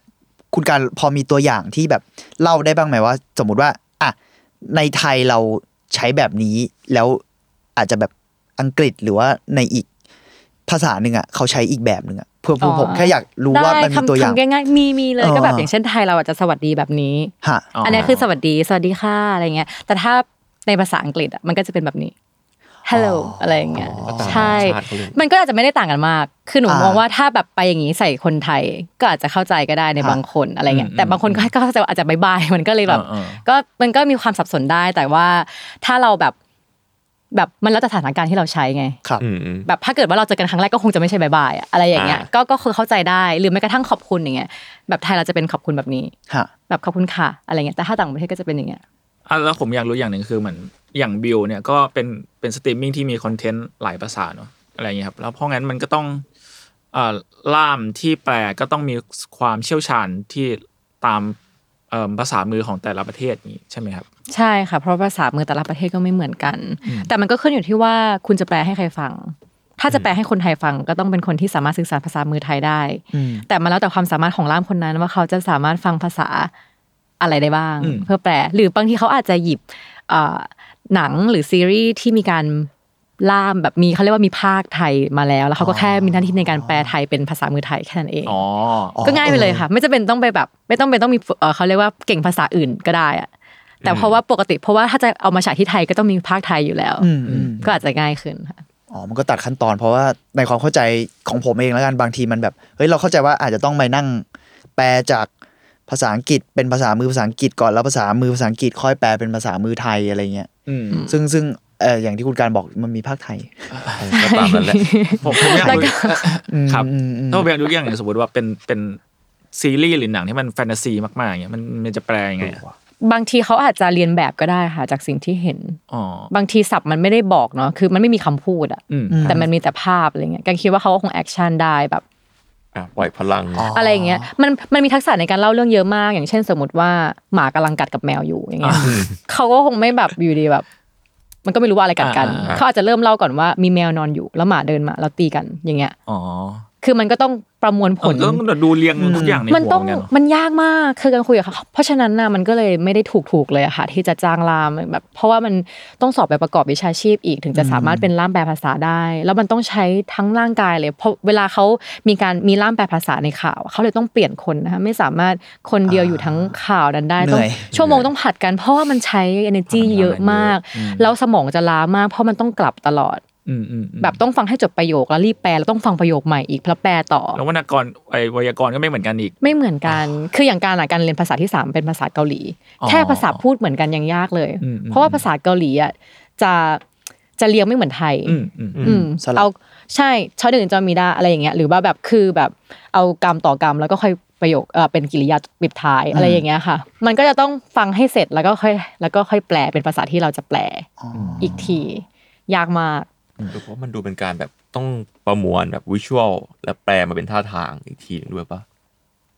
คุณการพอมีตัวอย่างที่แบบเล่าได้บ้างไหมว่าสมมติว่าอ่ะในไทยเราใช้แบบนี้แล้วอาจจะแบบอังกฤษหรือว่าในอีก ภาษาหนึ่งอ่ะเขาใช้อีกแบบหนึ่งอ่ะเพื่อผู้ผมแค่อยากรู้ว่ามันมีตัวอย่างง่ายๆมีมีเลยก็แบบอย่างเช่นไทยเราอาจจะสวัสดีแบบนี้อันนี้คือสวัสดีสวัสดีค่ะอะไรเงี้ยแต่ถ้าในภาษาอังกฤษอ่ะมันก็จะเป็นแบบนี้ hello อะไรอย่างเงี้ยใช่มันก็อาจจะไม่ได้ต่างกันมากคือหนูมองว่าถ้าแบบไปอย่างงี้ใส่คนไทยก็อาจจะเข้าใจก็ได้ในบางคนอะไรเงี้ยแต่บางคนก็เข้าใจอาจจะบายๆมันก็เลยแบบก็มันก็มีความสับสนได้แต่ว่าถ้าเราแบบแบบมันแล้วแต่สถานการณ์ที่เราใช้ไงแบบถ้าเกิดว่าเราเจอกันครั้งแรกก็คงจะไม่ใช่บายๆอะไรอย่างเงี้ยก็ก็คือเข้าใจได้หรือแม้กระทั่งขอบคุณอย่างเงี้ยแบบไทยเราจะเป็นขอบคุณแบบนี้แบบขอบคุณค่ะอะไรเงี้ยแต่ถ้าต่างประเทศก็จะเป็นอย่างเงี้ยอ่ะแล้วผมอยากรู้อย่างหนึ่งคือเหมือนอย่างบิวเนี่ยก็เป็นเป็นสตรีมมิ่งที่มีคอนเทนต์หลายภาษาเนาะอะไรอย่างเงี้ยครับแล้วเพราะงั้นมันก็ต้องเอ่อล่ามที่แปลก็ต้องมีความเชี่ยวชาญที่ตามเอ่อภาษามือของแต่ละประเทศนี้ใช่ไหมครับใช่ค่ะเพราะภาษามือแต่ละประเทศก็ไม่เหมือนกันแต่มันก็ขึ้นอยู่ที่ว่าคุณจะแปลให้ใครฟังถ้าจะแปลให้คนไทยฟังก็ต้องเป็นคนที่สามารถสื่อสารภาษามือไทยได้แต่มันแล้วแต่ความสามารถของล่ามคนนั้นว่าเขาจะสามารถฟังภาษาอะไรได้บ้างเพื่อแปลหรือบางทีเขาอาจจะหยิบเอ่อหนังหรือซีรีส์ที่มีการล่ามแบบมีเขาเรียกว่ามีภาคไทยมาแล้วแล้วเขาก็แค่มีหน้าที่ในการแปลไทยเป็นภาษามือไทยแค่นั้นเองก็ง่ายไปเลยค่ะไม่จำเป็นต้องไปแบบไม่ต้องเป็นต้องมีเขาเรียกว่าเก่งภาษาอื่นก็ได้อะแต่เพราะว่าปกติเพราะว่าถ้าจะเอามาฉายที่ไทยก็ต้องมีภาคไทยอยู่แล้วก็อาจจะง่ายขึ้นค่ะอ๋อมันก็ตัดขั้นตอนเพราะว่าในความเข้าใจของผมเองแล้วกันบางทีมันแบบเฮ้ยเราเข้าใจว่าอาจจะต้องไปนั่งแปลจากภาษาอังกฤษเป็นภาษามือภาษาอังกฤษก่อนแล้วภาษามือภาษาอังกฤษค่อยแปลเป็นภาษามือไทยอะไรเงี้ยซึ่งซึ่งเอออย่างที่คุณการบอกมันมีภาคไทยก็ตามนั้นแหละผมผมอยากดูครับถ้าผมอยากดูอย่างสมมติว่าเป็นเป็นซีรีส์หรือหนังที่มันแฟนตาซีมากๆอย่างเงี้ยมันมันจะแปลยังไงบางทีเขาอาจจะเรียนแบบก็ได้ค่ะจากสิ่งที่เห็นบางทีศัพท์มันไม่ได้บอกเนาะคือมันไม่มีคำพูดอ่ะแต่มันมีแต่ภาพอะไรเงี้ยการคิดว่าเขาคงแอคชั่นได้แบบปล่อยพลังอะไรอย่างเงี้ยมันมันมีทักษะในการเล่าเรื่องเยอะมากอย่างเช่นสมมติว่าหมากำลังกัดกับแมวอยู่อย่างเงี้ยเขาก็คงไม่แบบอยู่ดีแบบมันก็ไม่รู้ว่าอะไรกัดกันเขาอาจจะเริ่มเล่าก่อนว่ามีแมวนอนอยู่แล้วหมาเดินมาแล้วตีกันอย่างเงี้ยอ๋อคือมันก็ต้องประมวลผลต้องดูเรียงทุกอย่างในหัวมันต้องมันยากมากคือการคุยกับเขาเพราะฉะนั้นน่ะมันก็เลยไม่ได้ถูกๆเลยอะค่ะที่จะจ้างล่ามแบบเพราะว่ามันต้องสอบใบประกอบวิชาชีพอีกถึงจะสามารถเป็นล่ามแปลภาษาได้แล้วมันต้องใช้ทั้งร่างกายเลยเพราะเวลาเขามีการมีล่ามแปลภาษาในข่าวเขาเลยต้องเปลี่ยนคนนะคะไม่สามารถคนเดียวอยู่ทั้งข่าวนั้นได้ต้องชั่วโมงต้องผัดกันเพราะว่ามันใช้ energy เยอะมากแล้วสมองจะล้ามากเพราะมันต้องกลับตลอดแบบต้องฟังให้จบประโยคแล้วรีบแปลแล้วต้องฟังประโยคใหม่อีกแล้วแปลต่อแล้ววรรณกรไอ้ไวยากรณ์ก็ไม่เหมือนกันอีกไม่เหมือนกันคืออย่างการการเรียนภาษาที่สามเป็นภาษาเกาหลีแค่ภาษาพูดเหมือนกันยังยากเลยเพราะว่าภาษาเกาหลีอ่ะจะจะเรียงไม่เหมือนไทยอืมเอาใช่ชอดึงจอมีดาอะไรอย่างเงี้ยหรือว่าแบบคือแบบเอากรรมต่อกรรมแล้วก็ค่อยประโยคเอ่อเป็นกริยาปิดท้ายอะไรอย่างเงี้ยค่ะมันก็จะต้องฟังให้เสร็จแล้วก็ค่อยแล้วก็ค่อยแปลเป็นภาษาที่เราจะแปลอีกทียากมากเพราะมันดูเป็นการแบบต้องประมวลแบบวิชวลและแปลมาเป็นท่าทางอีกทีนึงด้วยป่ะ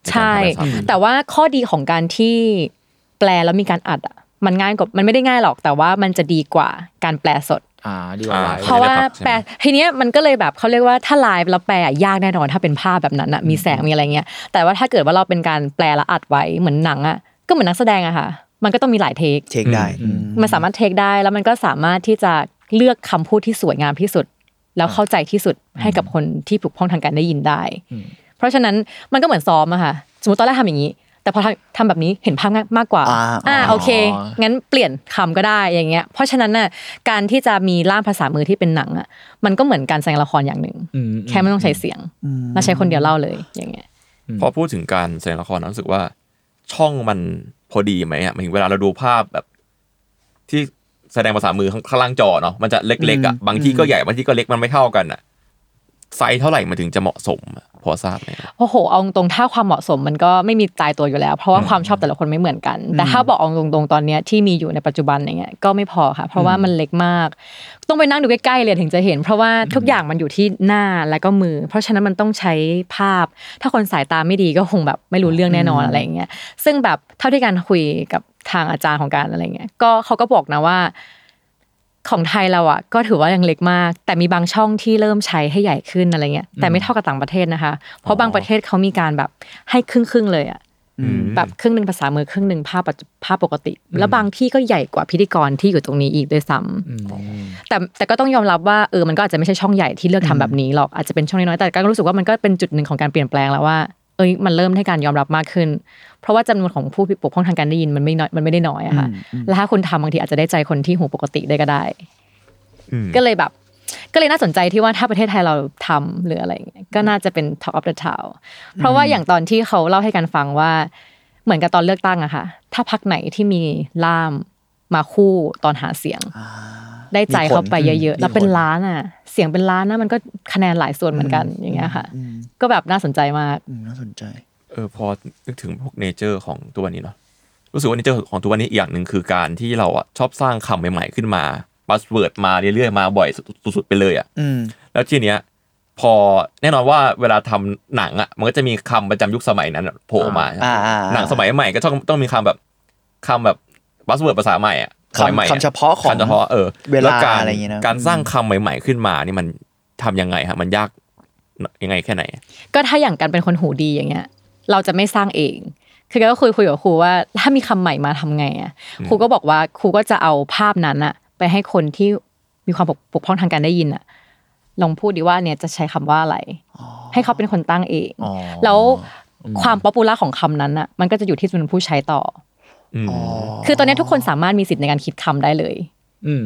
ใช่แต่ว่าข้อดีของการที่แปลแล้วมีการอัดอ่ะมันง่ายกว่ามันไม่ได้ง่ายหรอกแต่ว่ามันจะดีกว่าการแปลสดอ่าดีกว่าเพราะว่าแปลทีเนี้ยมันก็เลยแบบเค้าเรียกว่าถ้าไลฟ์แล้วแปลยากแน่นอนถ้าเป็นภาพแบบนั้นน่ะมีแสงมีอะไรเงี้ยแต่ว่าถ้าเกิดว่าเราเป็นการแปลแล้วอัดไว้เหมือนหนังอ่ะก็เหมือนนักแสดงอ่ะค่ะมันก็ต้องมีหลายเทคเทคได้มันสามารถเทคได้แล้วมันก็สามารถที่จะเลือกคำพูดที่สวยงามที่สุดแล้วเข้าใจที่สุดให้กับคนที่ปลุกพ้องทางการได้ยินได้เพราะฉะนั้นมันก็เหมือนซ้อมอะค่ะสมมติตอนแรกทำอย่างนี้แต่พอทำแบบนี้เห็นภาพมากกว่าอ่าโอเคงั้นเปลี่ยนคำก็ได้อย่างเงี้ยเพราะฉะนั้นน่ะการที่จะมีล่ามภาษามือที่เป็นหนังอะมันก็เหมือนการแสดงละครอย่างหนึ่งแค่ไม่ต้องใช้เสียงเราใช้คนเดียวเล่าเลยอย่างเงี้ยพอพูดถึงการแสดงละครรู้สึกว่าช่องมันพอดีไหมอะหมายถึงเวลาเราดูภาพแบบที่แสดงภาษามือข้างล่างจอเนาะมันจะเล็กๆอ่ะบางที่ก็ใหญ่บางที่ก็เล็กมันไม่เท่ากันอ่ะไซส์เท่าไหร่มันถึงจะเหมาะสมพอทราบไหมโอ้โหเอาตรงถ้าความเหมาะสมมันก็ไม่มีตายตัวอยู่แล้วเพราะว่าความชอบแต่ละคนไม่เหมือนกันแต่ถ้าบอกเอาตรงๆตอนเนี้ยที่มีอยู่ในปัจจุบันอย่างเงี้ยก็ไม่พอค่ะเพราะว่ามันเล็กมากต้องไปนั่งดูใกล้ๆเลยถึงจะเห็นเพราะว่าทุกอย่างมันอยู่ที่หน้าแล้วก็มือเพราะฉะนั้นมันต้องใช้ภาพถ้าคนสายตาไม่ดีก็คงแบบไม่รู้เรื่องแน่นอนอะไรอย่างเงี้ยซึ่งแบบเท่าที่การคุยกับทางอาจารย์ของการอะไรเงี้ยก็เขาก็บอกนะว่าของไทยเราอ่ะก็ถือว่ายังเล็กมากแต่มีบางช่องที่เริ่มใช้ให้ใหญ่ขึ้นอะไรเงี้ยแต่ไม่เท่ากับต่างประเทศนะคะเพราะบางประเทศเขามีการแบบให้ครึ่งๆเลยอ่ะ แบบครึ่งนึงภาษามือครึ่งนึงภาพภาพปกติแล้วบางที่ก็ใหญ่กว่าพิธีกรที่อยู่ตรงนี้อีกด้วยซ้ำแต่แต่ก็ต้องยอมรับว่าเออมันก็อาจจะไม่ใช่ช่องใหญ่ที่เลือกทำแบบนี้หรอกอาจจะเป็นช่องน้อยๆแต่ก็รู้สึกว่ามันก็เป็นจุดนึงของการเปลี่ยนแปลงแล้วว่าเอ้ยมันเริ่มให้การยอมรับมากขึ้นเพราะว่าจำนวนของผู้ปกป้องทางการได้ยินมันไม่น้อยมันไม่ได้น้อยอะค่ะแล้วถ้าคุณทำบางทีอาจจะได้ใจคนที่หูปกติได้ก็ได้ก็เลยแบบก็เลยน่าสนใจที่ว่าถ้าประเทศไทยเราทำหรืออะไรอย่างเงี้ยก็น่าจะเป็น Talk of the Town เพราะว่าอย่างตอนที่เขาเล่าให้กันฟังว่าเหมือนกับตอนเลือกตั้งอะค่ะถ้าพรรคไหนที่มีล่ามมาคู่ตอนหาเสียงได้ใจเข้าไปเยอะๆแล้วเป็นล้านอะเสียงเป็นล้านนะมันก็คะแนนหลายส่วนเหมือนกันอย่างเงี้ยค่ะก็แบบน่าสนใจมากน่าสนใจเออพอนึกถึงพวกเนเจอร์ของตัวนี้เนาะรู้สึกว่าเนเจอร์ของตัวนี้อีกอย่างนึงคือการที่เราอะชอบสร้างคำใหม่ๆขึ้นมาbuzzword มาเรื่อยๆมาบ่อยสุดๆไปเลยอ่ะแล้วทีเนี้ยพอแน่นอนว่าเวลาทำหนังอ่ะมันก็จะมีคำประจำยุคสมัยนั้นโผล่มาหนังสมัยใหม่ก็ต้องต้องมีคำแบบคำแบบ buzzword ภาษาใหม่อ่ะคำเฉพาะของคำเฉพาะเออแล้วการการสร้างคำใหม่ๆขึ้นมานี่มันทำยังไงฮะมันยากยังไงแค่ไหนก็ถ้าอย่างการเป็นคนหูดีอย่างเงี้ยเราจะไม่สร้างเองคือก็คุยคุยกับครูว่าถ้ามีคำใหม่มาทำไงอ่ะครูก็บอกว่าครูก็จะเอาภาพนั้นอ่ะไปให้คนที่มีความปกพร่องทางการได้ยินอะลองพูดดีว่าเนี่ยจะใช้คำว่าอะไรให้เขาเป็นคนตั้งเองแล้วความป๊อปปูล่าของคำนั้นอะมันก็จะอยู่ที่คนผู้ใช้ต่อคือตอนนี้ทุกคนสามารถมีสิทธิ์ในการคิดคำได้เลย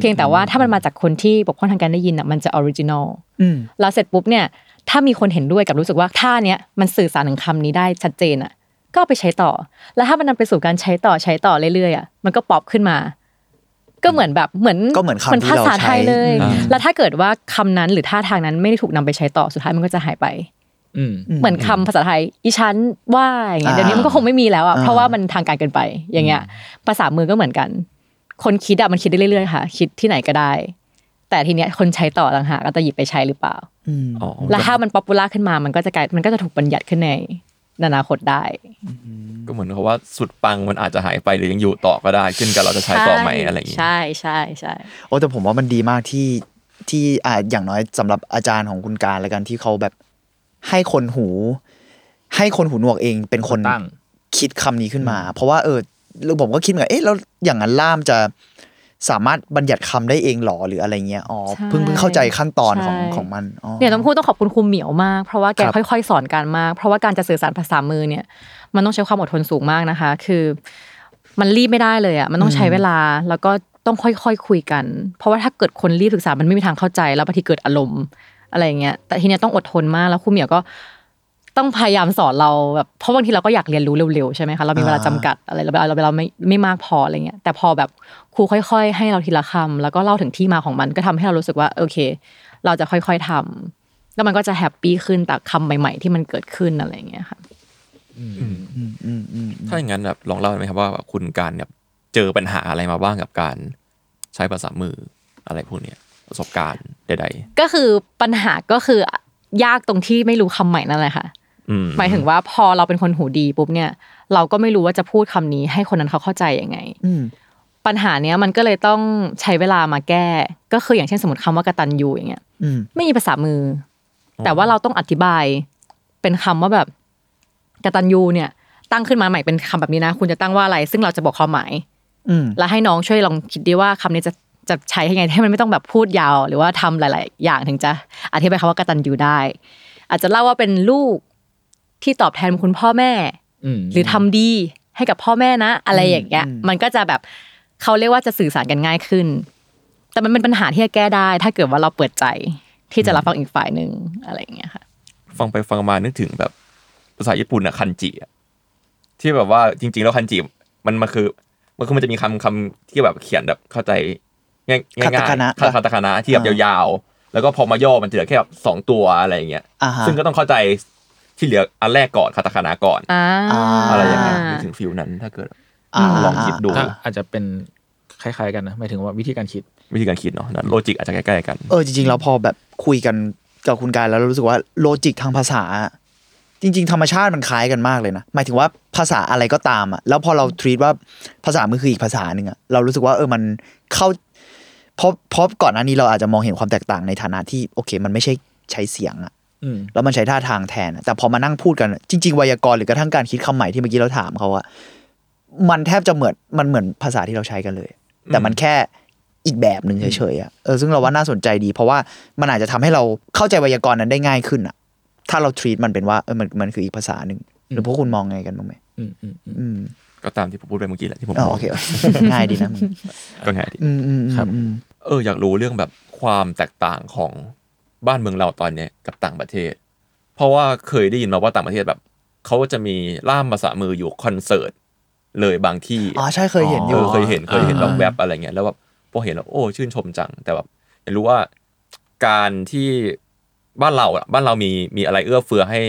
เพียงแต่ว่าถ้ามันมาจากคนที่ปกพร่องทางการได้ยินอะมันจะออริจินอลแล้วเสร็จปุ๊บเนี่ยถ้ามีคนเห็นด้วยกับรู้สึกว่าท่าเนี้ยมันสื่อสารถึงคำนี้ได้ชัดเจนอะก็ไปใช้ต่อแล้วถ้ามันนำไปสู่การใช้ต่อใช้ต่อเรื่อยๆอะมันก็ป๊อปขึ้นมาก็เหมือนแบบเหมือนเหมือนภาษาไทยเลยแล้วถ้าเกิดว่าคำนั้นหรือท่าทางนั้นไม่ได้ถูกนำไปใช้ต่อสุดท้ายมันก็จะหายไปเหมือนคำภาษาไทยอีฉันว่าอย่างเงี้ยเดี๋ยวนี้มันก็คงไม่มีแล้วอ่ะเพราะว่ามันทางการเกินไปอย่างเงี้ยภาษามือก็เหมือนกันคนคิดอ่ะมันคิดได้เรื่อยๆค่ะคิดที่ไหนก็ได้แต่ทีเนี้ยคนใช้ต่อต่างหากก็จะหยิบไปใช้หรือเปล่าแล้วถ้ามันป๊อปปูล่าขึ้นมามันก็จะกลายมันก็จะถูกบัญญัติขึ้นในอนาคตได้ก็เหมือนเขาว่าสุดปังมันอาจจะหายไปหรือยังอยู่ต่อก็ได้ขึ้นกับเราจะใช้ต่อไหมอะไรอย่างนี้ใช่ใช่ใช่โอ้แต่ผมว่ามันดีมากที่ที่อ่าอย่างน้อยสำหรับอาจารย์ของคุณการละกันที่เขาแบบให้คนหูให้คนหูหนวกเองเป็นคนคิดคำนี้ขึ้นมาเพราะว่าเออผมก็คิดเหมือนเอ๊ะแล้วอย่างนั้นล่ามจะสามารถบัญญัติคำได้เองหรอหรืออะไรเงี้ยอ๋อเพิ่งเพิ่งเข้าใจขั้นตอนของของมันอ๋อเนี่ยต้องพูดต้องขอบคุณครูเหมียวมากเพราะว่าแกค่อยๆสอนการมากเพราะว่าการจะสื่อสารภาษามือเนี่ยมันต้องใช้ความอดทนสูงมากนะคะคือมันรีบไม่ได้เลยอ่ะมันต้องใช้เวลาแล้วก็ต้องค่อยๆคุยกันเพราะว่าถ้าเกิดคนรีบศึกษามันไม่มีทางเข้าใจแล้วบางทีเกิดอารมณ์อะไรเงี้ยแต่ทีเนี้ยต้องอดทนมากแล้วครูเหมียวก็ต้องพยายามสอนเราแบบเพราะบางทีเราก็อยากเรียนรู้เร็วๆใช่ไหมคะเรามีเวลาจำกัดอะไรเราเราเราไม่ไม่มากพออะไรเงี้ยแต่พอแบบครูค่อยๆให้เราทีละคำแล้วก็เล่าถึงที่มาของมันก็ทำให้เรารู้สึกว่าโอเคเราจะค่อยๆทำแล้วมันก็จะแฮปปี้ขึ้นแต่คำใหม่ๆที่มันเกิดขึ้นอะไรเงี้ยค่ะถ้าอย่างนั้นแบบลองเล่าไหมครับว่าคุณการแบบเจอปัญหาอะไรมาบ้างกับการใช้ภาษามืออะไรพวกเนี้ยประสบการณ์ใดๆก็คือปัญหาก็คือยากตรงที่ไม่รู้คำใหม่นั่นแหละค่ะหมายถึงว่าพอเราเป็นคนหูดีปุ๊บเนี่ยเราก็ไม่รู้ว่าจะพูดคำนี้ให้คนนั้นเขาเข้าใจยังไงปัญหาเนี้ยมันก็เลยต้องใช้เวลามาแก้ก็คืออย่างเช่นสมมติคำว่ากตัญญูอย่างเงี้ยไม่มีภาษามือแต่ว่าเราต้องอธิบายเป็นคำว่าแบบกตัญญูเนี่ยตั้งขึ้นมาใหม่เป็นคำแบบนี้นะคุณจะตั้งว่าอะไรซึ่งเราจะบอกความหมายแล้วให้น้องช่วยลองคิดดีว่าคำนี้จะจะใช้ยังไงให้มันไม่ต้องแบบพูดยาวหรือว่าทำหลายๆอย่างถึงจะอธิบายคำว่ากตัญญูได้อาจจะเล่าว่าเป็นลูกที่ตอบแทนคุณพ่อแม่หรือทำดีให้กับพ่อแม่นะอะไรอย่างเงี้ยมันก็จะแบบเขาเรียกว่าจะสื่อสารกันง่ายขึ้นแต่มันเป็นปัญหาที่จะแก้ได้ถ้าเกิดว่าเราเปิดใจที่จะรับฟังอีกฝ่ายนึงอะไรอย่างเงี้ยค่ะฟังไปฟังมานึกถึงแบบภาษาญี่ปุ่นอะคันจิที่แบบว่าจริงๆแล้วคันจิมันมันคือมันคือมันจะมีคำคำที่แบบเขียนแบบเข้าใจง่ายๆคาตาคานะคาตาคานะที่แบบยาวๆแล้วก็พอมาย่อมันจะเหลือแค่แบบสองตัวอะไรอย่างเงี้ยซึ่งก็ต้องเข้าใจที่เหลืออันแรกก่อนคาตาคานะก่อนอะไรอย่างเงี้ยนึกถึงฟิลนั้นถ้าเกิดลองคิดดูอาจจะเป็นคล้ายๆกันนะหมายถึงว่าวิธีการคิดวิธีการคิดเนาะโลจิกอาจจะใกล้ๆกันเออจริงๆแล้วพอแบบคุยกันกับคุณกายแล้วรู้สึกว่าโลจิกทางภาษาจริงๆธรรมชาติมันคล้ายกันมากเลยนะหมายถึงว่าภาษาอะไรก็ตามอ่ะแล้วพอเราทรีตว่าภาษามือคืออีกภาษาหนึ่งอ่ะเรารู้สึกว่าเออมันเข้าเพราะเพราะก่อนหน้านี้เราอาจจะมองเห็นความแตกต่างในฐานะที่โอเคมันไม่ใช่ใช้เสียงอ่ะ แล้วมันใช้ท่าทางแทนแต่พอมานั่งพูดกันจริงๆไวยากรณ์หรือกระทั่งการคิดคำใหม่ที่เมื่อกี้เราถามเขาอะมันแทบจะเหมือนมันเหมือนภาษาที่เราใช้กันเลยแต่มันแค่อีกแบบนึงเฉยๆอ่ะเออซึ่งเราว่าน่าสนใจดีเพราะว่ามันอาจจะทำให้เราเข้าใจไวยากรณ์นั้นได้ง่ายขึ้นอ่ะถ้าเรา treat มันเป็นว่าเออมันมันคืออีกภาษาหนึ่งหรือพวกคุณมองไงกันบ้างไหมอืมอืมอืมก็ตามที่ผมพูดไปเมื่อกี้แหละที่ผมบอกโอเคง่ายดีนะก็ง่ายดีครับเอออยากรู้เรื่องแบบความแตกต่างของบ้านเมืองเราตอนนี้กับต่างประเทศเพราะว่าเคยได้ยินมาว่าต่างประเทศแบบเขาจะมีล่ามภาษามืออยู่คอนเสิร์ตเลยบางที่อ๋อใช่เคยเห็นอยู่เคยเห็นเคยเห็นลองแวบอะไรเงี้ยแล้วแบบพอเห็นแล้วโอ้ชื่นชมจังแต่แบบอยากรู้ว่าการที่บ้านเราอ่ะบ้านเรามีมีอะไรเอื้อเฟื้อให้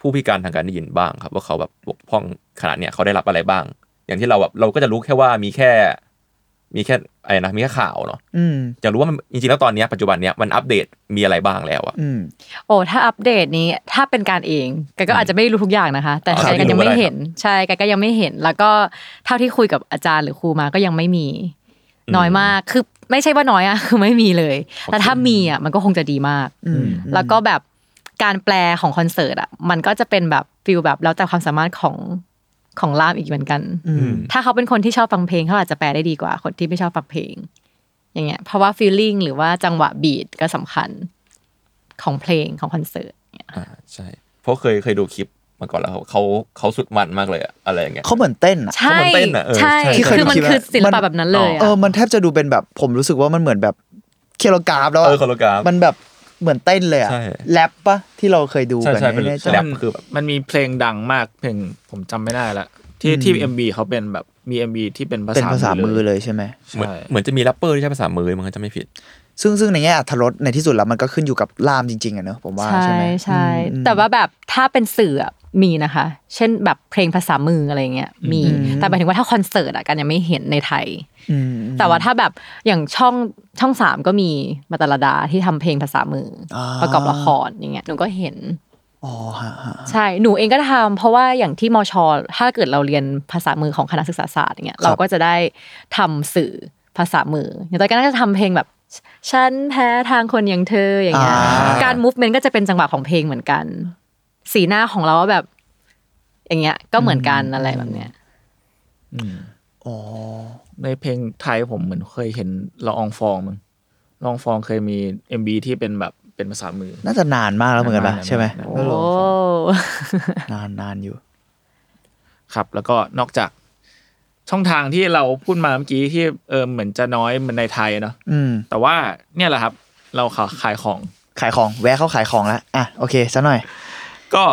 ผู้พิการทางการได้ยินบ้างครับว่าเขาแบบบกพร่องขนาดเนี้ยเขาได้รับอะไรบ้างอย่างที่เราแบบเราก็จะรู้แค่ว่ามีแค่มีแค่อะไรนะมีแค่ข่าวเนาะอยากรู้ว่ามันจริงๆแล้วตอนนี้ปัจจุบันเนี้ยมันอัปเดตมีอะไรบ้างแล้วอ่ะโอ้ถ้าอัปเดตนี้ถ้าเป็นการเองแกก็อาจจะไม่รู้ทุกอย่างนะคะแต่แกก็ยังไม่เห็นใช่แกก็ยังไม่เห็นแล้วก็เท่าที่คุยกับอาจารย์หรือครูมาก็ยังไม่มีน้อยมากคือไม่ใช่ว่าน้อยอ่ะคือไม่มีเลยแต่ถ้ามีอ่ะมันก็คงจะดีมากแล้วก็แบบการแปลของคอนเสิร์ตอ่ะมันก็จะเป็นแบบฟีลแบบแล้วแต่ความสามารถของของล่ามอีกเหมือนกันถ้าเขาเป็นคนที่ชอบฟังเพลงเขาอาจจะแปลได้ดีกว่าคนที่ไม่ชอบฟังเพลงอย่างเงี้ยเพราะว่าฟีลลิ่งหรือว่าจังหวะบีทก็สำคัญของเพลงของคอนเสิร์ตเนี่ยอ่าใช่เพราะเคยเคยดูคลิปมาก่อนแล้วเขาเขาสุดมันมากเลยอะอะไรอย่างเงี้ยเขาเหมือนเต้นอะเขาเหมือนเต้นอะใช่คือมันคือศิลปะแบบนั้นเลยเออมันแทบจะดูเป็นแบบผมรู้สึกว่ามันเหมือนแบบเคโลกราฟแล้วเออเคโลกราฟมันแบบเหมือนเต้นเลยอะแรปปะที่เราเคยดูกันในแรปคือแบบมันมีเพลงดังมากเพลงผมจำไม่ได้ละที่ที่ เอ็ม บี เขาเป็นแบบมี เอ็ม บี ที่เป็นภาษาเป็นภาษามือเลยใช่มั้ยเหมือนจะมีแรปเปอร์ที่ใช้ภาษามือมันก็จะไม่ผิดซึ่งซึ่งในแง่อรรถรสในที่สุดแล้วมันก็ขึ้นอยู่กับล่ามจริงๆอ่ะเนอะผมว่าใช่มั้ยใช่แต่ว่าแบบถ้าเป็นสื่อมีนะคะเช่นแบบเพลงภาษามืออะไรเงี้ยมีแต่หมายถึงว่าถ้าคอนเสิร์ตอ่ะกันยังไม่เห็นในไทยแต่ว่าถ้าแบบอย่างช่องช่องสามก็มีมาตรดาที่ทำเพลงภาษามือประกอบละครอย่างเงี้ยหนูก็เห็นอ๋อฮะใช่หนูเองก็ทำเพราะว่าอย่างที่มช.ถ้าเกิดเราเรียนภาษามือของคณะศึกษาศาสตร์อย่างเงี้ยเราก็จะได้ทำสื่อภาษามืออย่างตอนนั้นก็จะทำเพลงแบบฉันแพ้ทางคนอย่างเธออย่างเงี้ยการมูฟเมนต์ก็จะเป็นจังหวะของเพลงเหมือนกันสีหน้าของเราแบบอย่างเงี้ยก็เหมือนกันอะไรแบบเนี้ยอ๋อในเพลงไทยผมเหมือนเคยเห็นละอองฟองมั้งละอองฟองเคยมี เอ็ม บี ที่เป็นแบบเป็นภาษามือน่าจะนานมากแล้วเหมือนกันป่ะใช่มั้ยโอ้นานๆอยู่ครับแล้วก็นอกจากช่องทางที่เราพูดมาเมื่อกี้ที่เออเหมือนจะน้อยเหมือนในไทยเนาะแต่ว่าเนี่ยแหละครับเราขายของขายของแวะเข้าขายของแล้วอ่ะโอเคซะหน่อยก็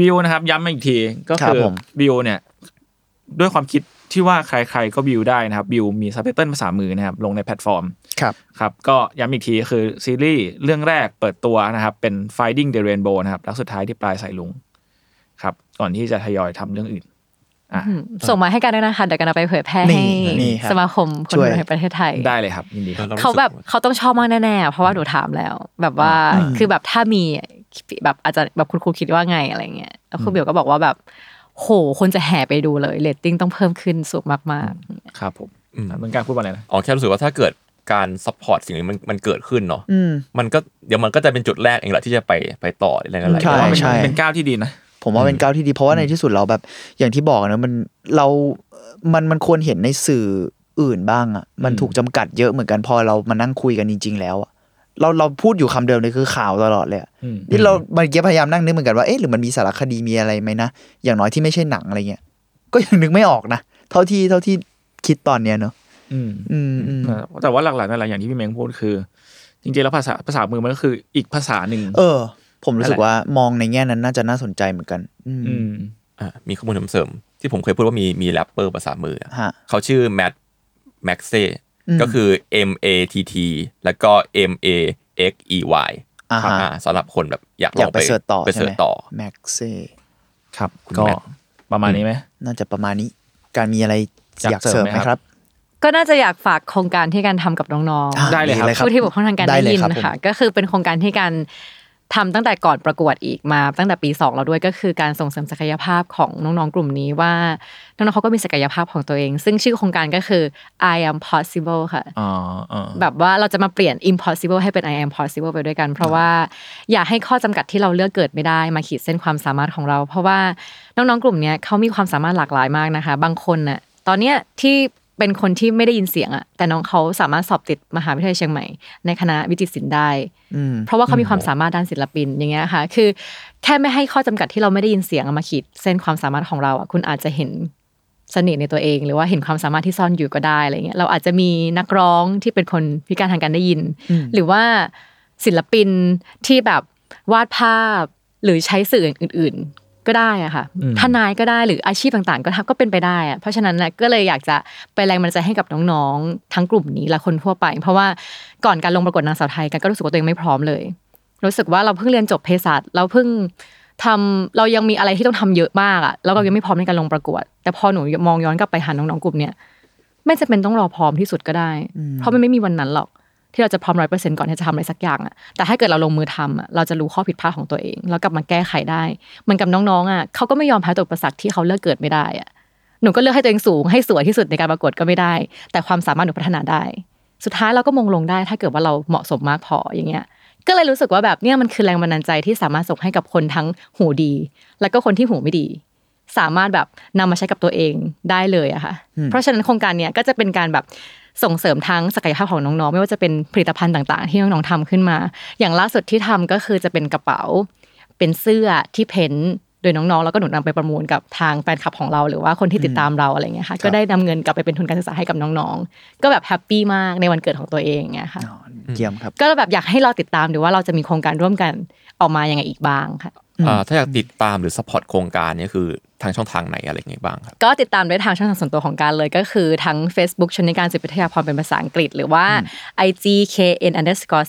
วิวนะครับย้ำมาอีกทีก็คือวิวเนี่ยด้วยความคิดที่ว่าใครๆก็วิวได้นะครับวิวมีซับไตเติ้ลภาษามือนะครับลงในแพลตฟอร์มครับครับก็ย้ำอีกทีคือซีรีส์เรื่องแรกเปิดตัวนะครับเป็น Fighting The Rainbow นะครับแล้วสุดท้ายที่ปลายสายลุงครับก่อนที่จะทยอยทำเรื่องอื่นอ่ะส่งมาให้กันด้วยนะคะเดี๋ยวกันเอาไปเผยแพร่ให้สมาคมคนในประเทศไทยได้เลยครับยินดีเขาแบบเขาต้องชอบมากแน่ๆเพราะว่าหนูถามแล้วแบบว่าคือแบบถ้ามีแบบอาจจะแบบคุณครูคิดว่าไงอะไรเงี้ยแล้วครูเบลก็บอกว่าแบบโหคนจะแห่ไปดูเลยเรตติ้งต้องเพิ่มขึ้นสูงมากๆครับผมเหมือนการพูดว่าอะไรนะอ๋อแค่รู้สึกว่าถ้าเกิดการซัพพอร์ตสิ่งนี้มันมันเกิดขึ้นเนาะมันก็เดี๋ยวมันก็จะเป็นจุดแรกเองแหละที่จะไปไปต่ออะไรกันอะไรเป็นก้าวที่ดีนะผมว่าเป็นก้าวที่ดีเพราะว่าในที่สุดเราแบบอย่างที่บอกนะมันเรามันมันควรเห็นในสื่ออื่นบ้างอ่ะมันถูกจำกัดเยอะเหมือนกันพอเรามานั่งคุยกันจริงๆแล้วเราเราพูดอยู่คำเดิมเลยคือข่าวตลอดเลยนี่เราเมื่อกี้พยายามนั่งนึกเหมือนกันว่าเอ๊ะหรือมันมีสารคดีมีอะไรไหมนะอย่างน้อยที่ไม่ใช่หนังอะไรเงี้ยก็ยังนึกไม่ออกนะเท่าที่เท่าที่คิดตอนเนี้ยเนาะอืมอืมอืมแต่ว่าหลักๆนั่นแหละอย่างที่พี่เม้งพูดคือจริงๆแล้วภาษาภาษามือมันก็คืออีกภาษาหนึ่งเออผมรู้สึกว่ามองในแง่นั้นน่าจะน่าสนใจเหมือนกันอืมอ่ามีข้อมูลเสริมที่ผมเคยพูดว่ามีมีแรปเปอร์ภาษามือเขาชื่อแมทแม็กเซก็คือ M A T T แล้วก็ M A X E Y อ่าสำหรับคนแบบอยากลองไปเสิร์ชต่อไปเสิร์ชต่อแม็กเซ่ครับก็ประมาณนี้ไหมน่าจะประมาณนี้การมีอะไรอยากเสริมไหมครับก็น่าจะอยากฝากโครงการที่การทำกับน้องๆได้เลยครับผู้ที่บกพร่องทางการได้ยินนะคะก็คือเป็นโครงการที่การ ทำตั้งแต่ก่อนประกวดอีกมาตั้งแต่ปีสองแล้วด้วยก็คือการส่งเสริมศักยภาพของน้องๆกลุ่มนี้ว่าน้องๆเขาก็มีศักยภาพของตัวเองซึ่งชื่อโครงการก็คือ I am possible ค่ะแบบว่าเราจะมาเปลี่ยน impossible ให้เป็น I am possible ไปด้วยกันเพราะว่าอยากให้ข้อจำกัดที่เราเลือกเกิดไม่ได้มาขีดเส้นความสามารถของเราเพราะว่าน้องๆกลุ่มนี้เขามีความสามารถหลากหลายมากนะคะบางคนน่ะตอนเนี้ยที่เป็นคนที่ไม่ได้ยินเสียงอ่ะแต่น้องเขาสามารถสอบติดมหาวิทยาลัยเชียงใหม่ในคณะวิจิตรศิลป์ได้เพราะว่าเขามีความสามารถด้านศิลปินอย่างเงี้ยค่ะคือแค่ไม่ให้ข้อจำกัดที่เราไม่ได้ยินเสียงมาขีดเส้นความสามารถของเราอ่ะคุณอาจจะเห็นเสน่ห์ในตัวเองหรือว่าเห็นความสามารถที่ซ่อนอยู่ก็ได้อะไรเงี้ยเราอาจจะมีนักร้องที่เป็นคนพิการทางการได้ยินหรือว่าศิลปินที่แบบวาดภาพหรือใช้สื่ออื่นก็ได้อ่ะค่ะทนายก็ได้หรืออาชีพต่างๆก็ทำก็เป็นไปได้อ่ะเพราะฉะนั้นน่ะก็เลยอยากจะไปแรงบันดาลใจให้กับน้องๆทั้งกลุ่มนี้และคนทั่วไปเพราะว่าก่อนการลงประกวดนางสาวไทยกันก็รู้สึกว่าตัวเองไม่พร้อมเลยรู้สึกว่าเราเพิ่งเรียนจบเภสัชเราเพิ่งทำเรายังมีอะไรที่ต้องทำเยอะมากอ่ะแล้วก็ยังไม่พร้อมในการลงประกวดแต่พอหนูมองย้อนกลับไปหาน้องๆกลุ่มเนี้ยไม่จำเป็นต้องรอพร้อมที่สุดก็ได้เพราะมันไม่มีวันนั้นหรอกที่เราจะพร้อม ร้อยเปอร์เซ็นต์ ก่อนที่จะทำอะไรสักอย่างอ่ะแต่ถ้าเกิดเราลงมือทำอ่ะเราจะรู้ข้อผิดพลาดของตัวเองแล้วกลับมาแก้ไขได้เหมือนกับน้องๆอ่ะเค้าก็ไม่ยอมแพ้ต่ออุปสรรคที่เค้าเลือกเกิดไม่ได้อ่ะหนูก็เลือกให้ตัวเองสูงให้สวยที่สุดในการประกวดก็ไม่ได้แต่ความสามารถหนูพัฒนาได้สุดท้ายเราก็มงลงได้ถ้าเกิดว่าเราเหมาะสมมากพออย่างเงี้ยก็เลยรู้สึกว่าแบบเนี่ยมันคือแรงบันดาลใจที่สามารถส่งให้กับคนทั้งหูดีแล้วก็คนที่หูไม่ดีสามารถแบบนำมาใช้กับตัวเองได้เลยอ่ะค่ะเพราะฉะนั้นโครงการเนี้ยก็จะเป็นการแบบส่งเสริมทั้งศักยภาพของน้องๆไม่ว่าจะเป็นผลิตภัณฑ์ต่างๆที่น้องๆทำขึ้นมาอย่างล่าสุดที่ทำก็คือจะเป็นกระเป๋าเป็นเสื้อที่เพ้นท์โดยน้องๆแล้วก็หนูนำไปประมูลกับทางแฟนคลับของเราหรือว่าคนที่ติดตามเราอะไรเงี้ยค่ะก็ได้นำเงินกลับไปเป็นทุนการศึกษาให้กับน้องๆก็แบบแฮปปี้มากในวันเกิดของตัวเองเงี้ยค่ะเยี่ยมครับก็แบบอยากให้เราติดตามดูว่าเราจะมีโครงการร่วมกันออกมายังไงอีกบ้างค่ะถ้าอยากติดตามหรือซัพพอร์ตโครงการนี้คือทางช่องทางไหนอะไรอย่างงี้บ้างครับก็ติดตามได้ทางช่องทางส่วนตัวของการเลยก็คือทั้ง Facebook ชนิการจิตวิทยาพรเป็นภาษาอังกฤษหรือว่า ไอ จี เค เอ็น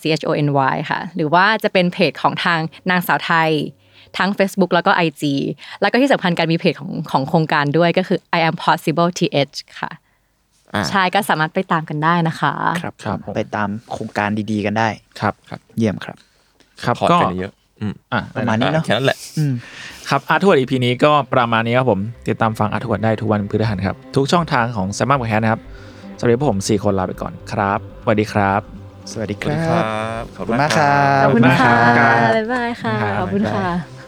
ซี เอช โอ เอ็น วาย ค่ะหรือว่าจะเป็นเพจของทางนางสาวไทยทั้ง Facebook แล้วก็ ไอ จี แล้วก็ที่สำคัญการมีเพจของของโครงการด้วยก็คือ I am possible ที เอช ค่ะใช่ก็สามารถไปตามกันได้นะคะครับครับไปตามโครงการดีๆกันได้ครับครับเยี่ยมครับครับก็อ่ะประมาณนี้เนาะแค่นั้นแหละครับอาร์ทวด อี พี นี้ก็ประมาณนี้ครับผมติดตามฟังอาร์ทวดได้ทุกวันพฤหัสครับทุกช่องทางของ SalmonPodcast นะครับสำหรับผมสี่คนลาไปก่อนครับสวัสดีครับสวัสดีครับขอบคุณมากครับขอบคุณมากครับบ๊ายบายค่ะขอบคุณค่ะ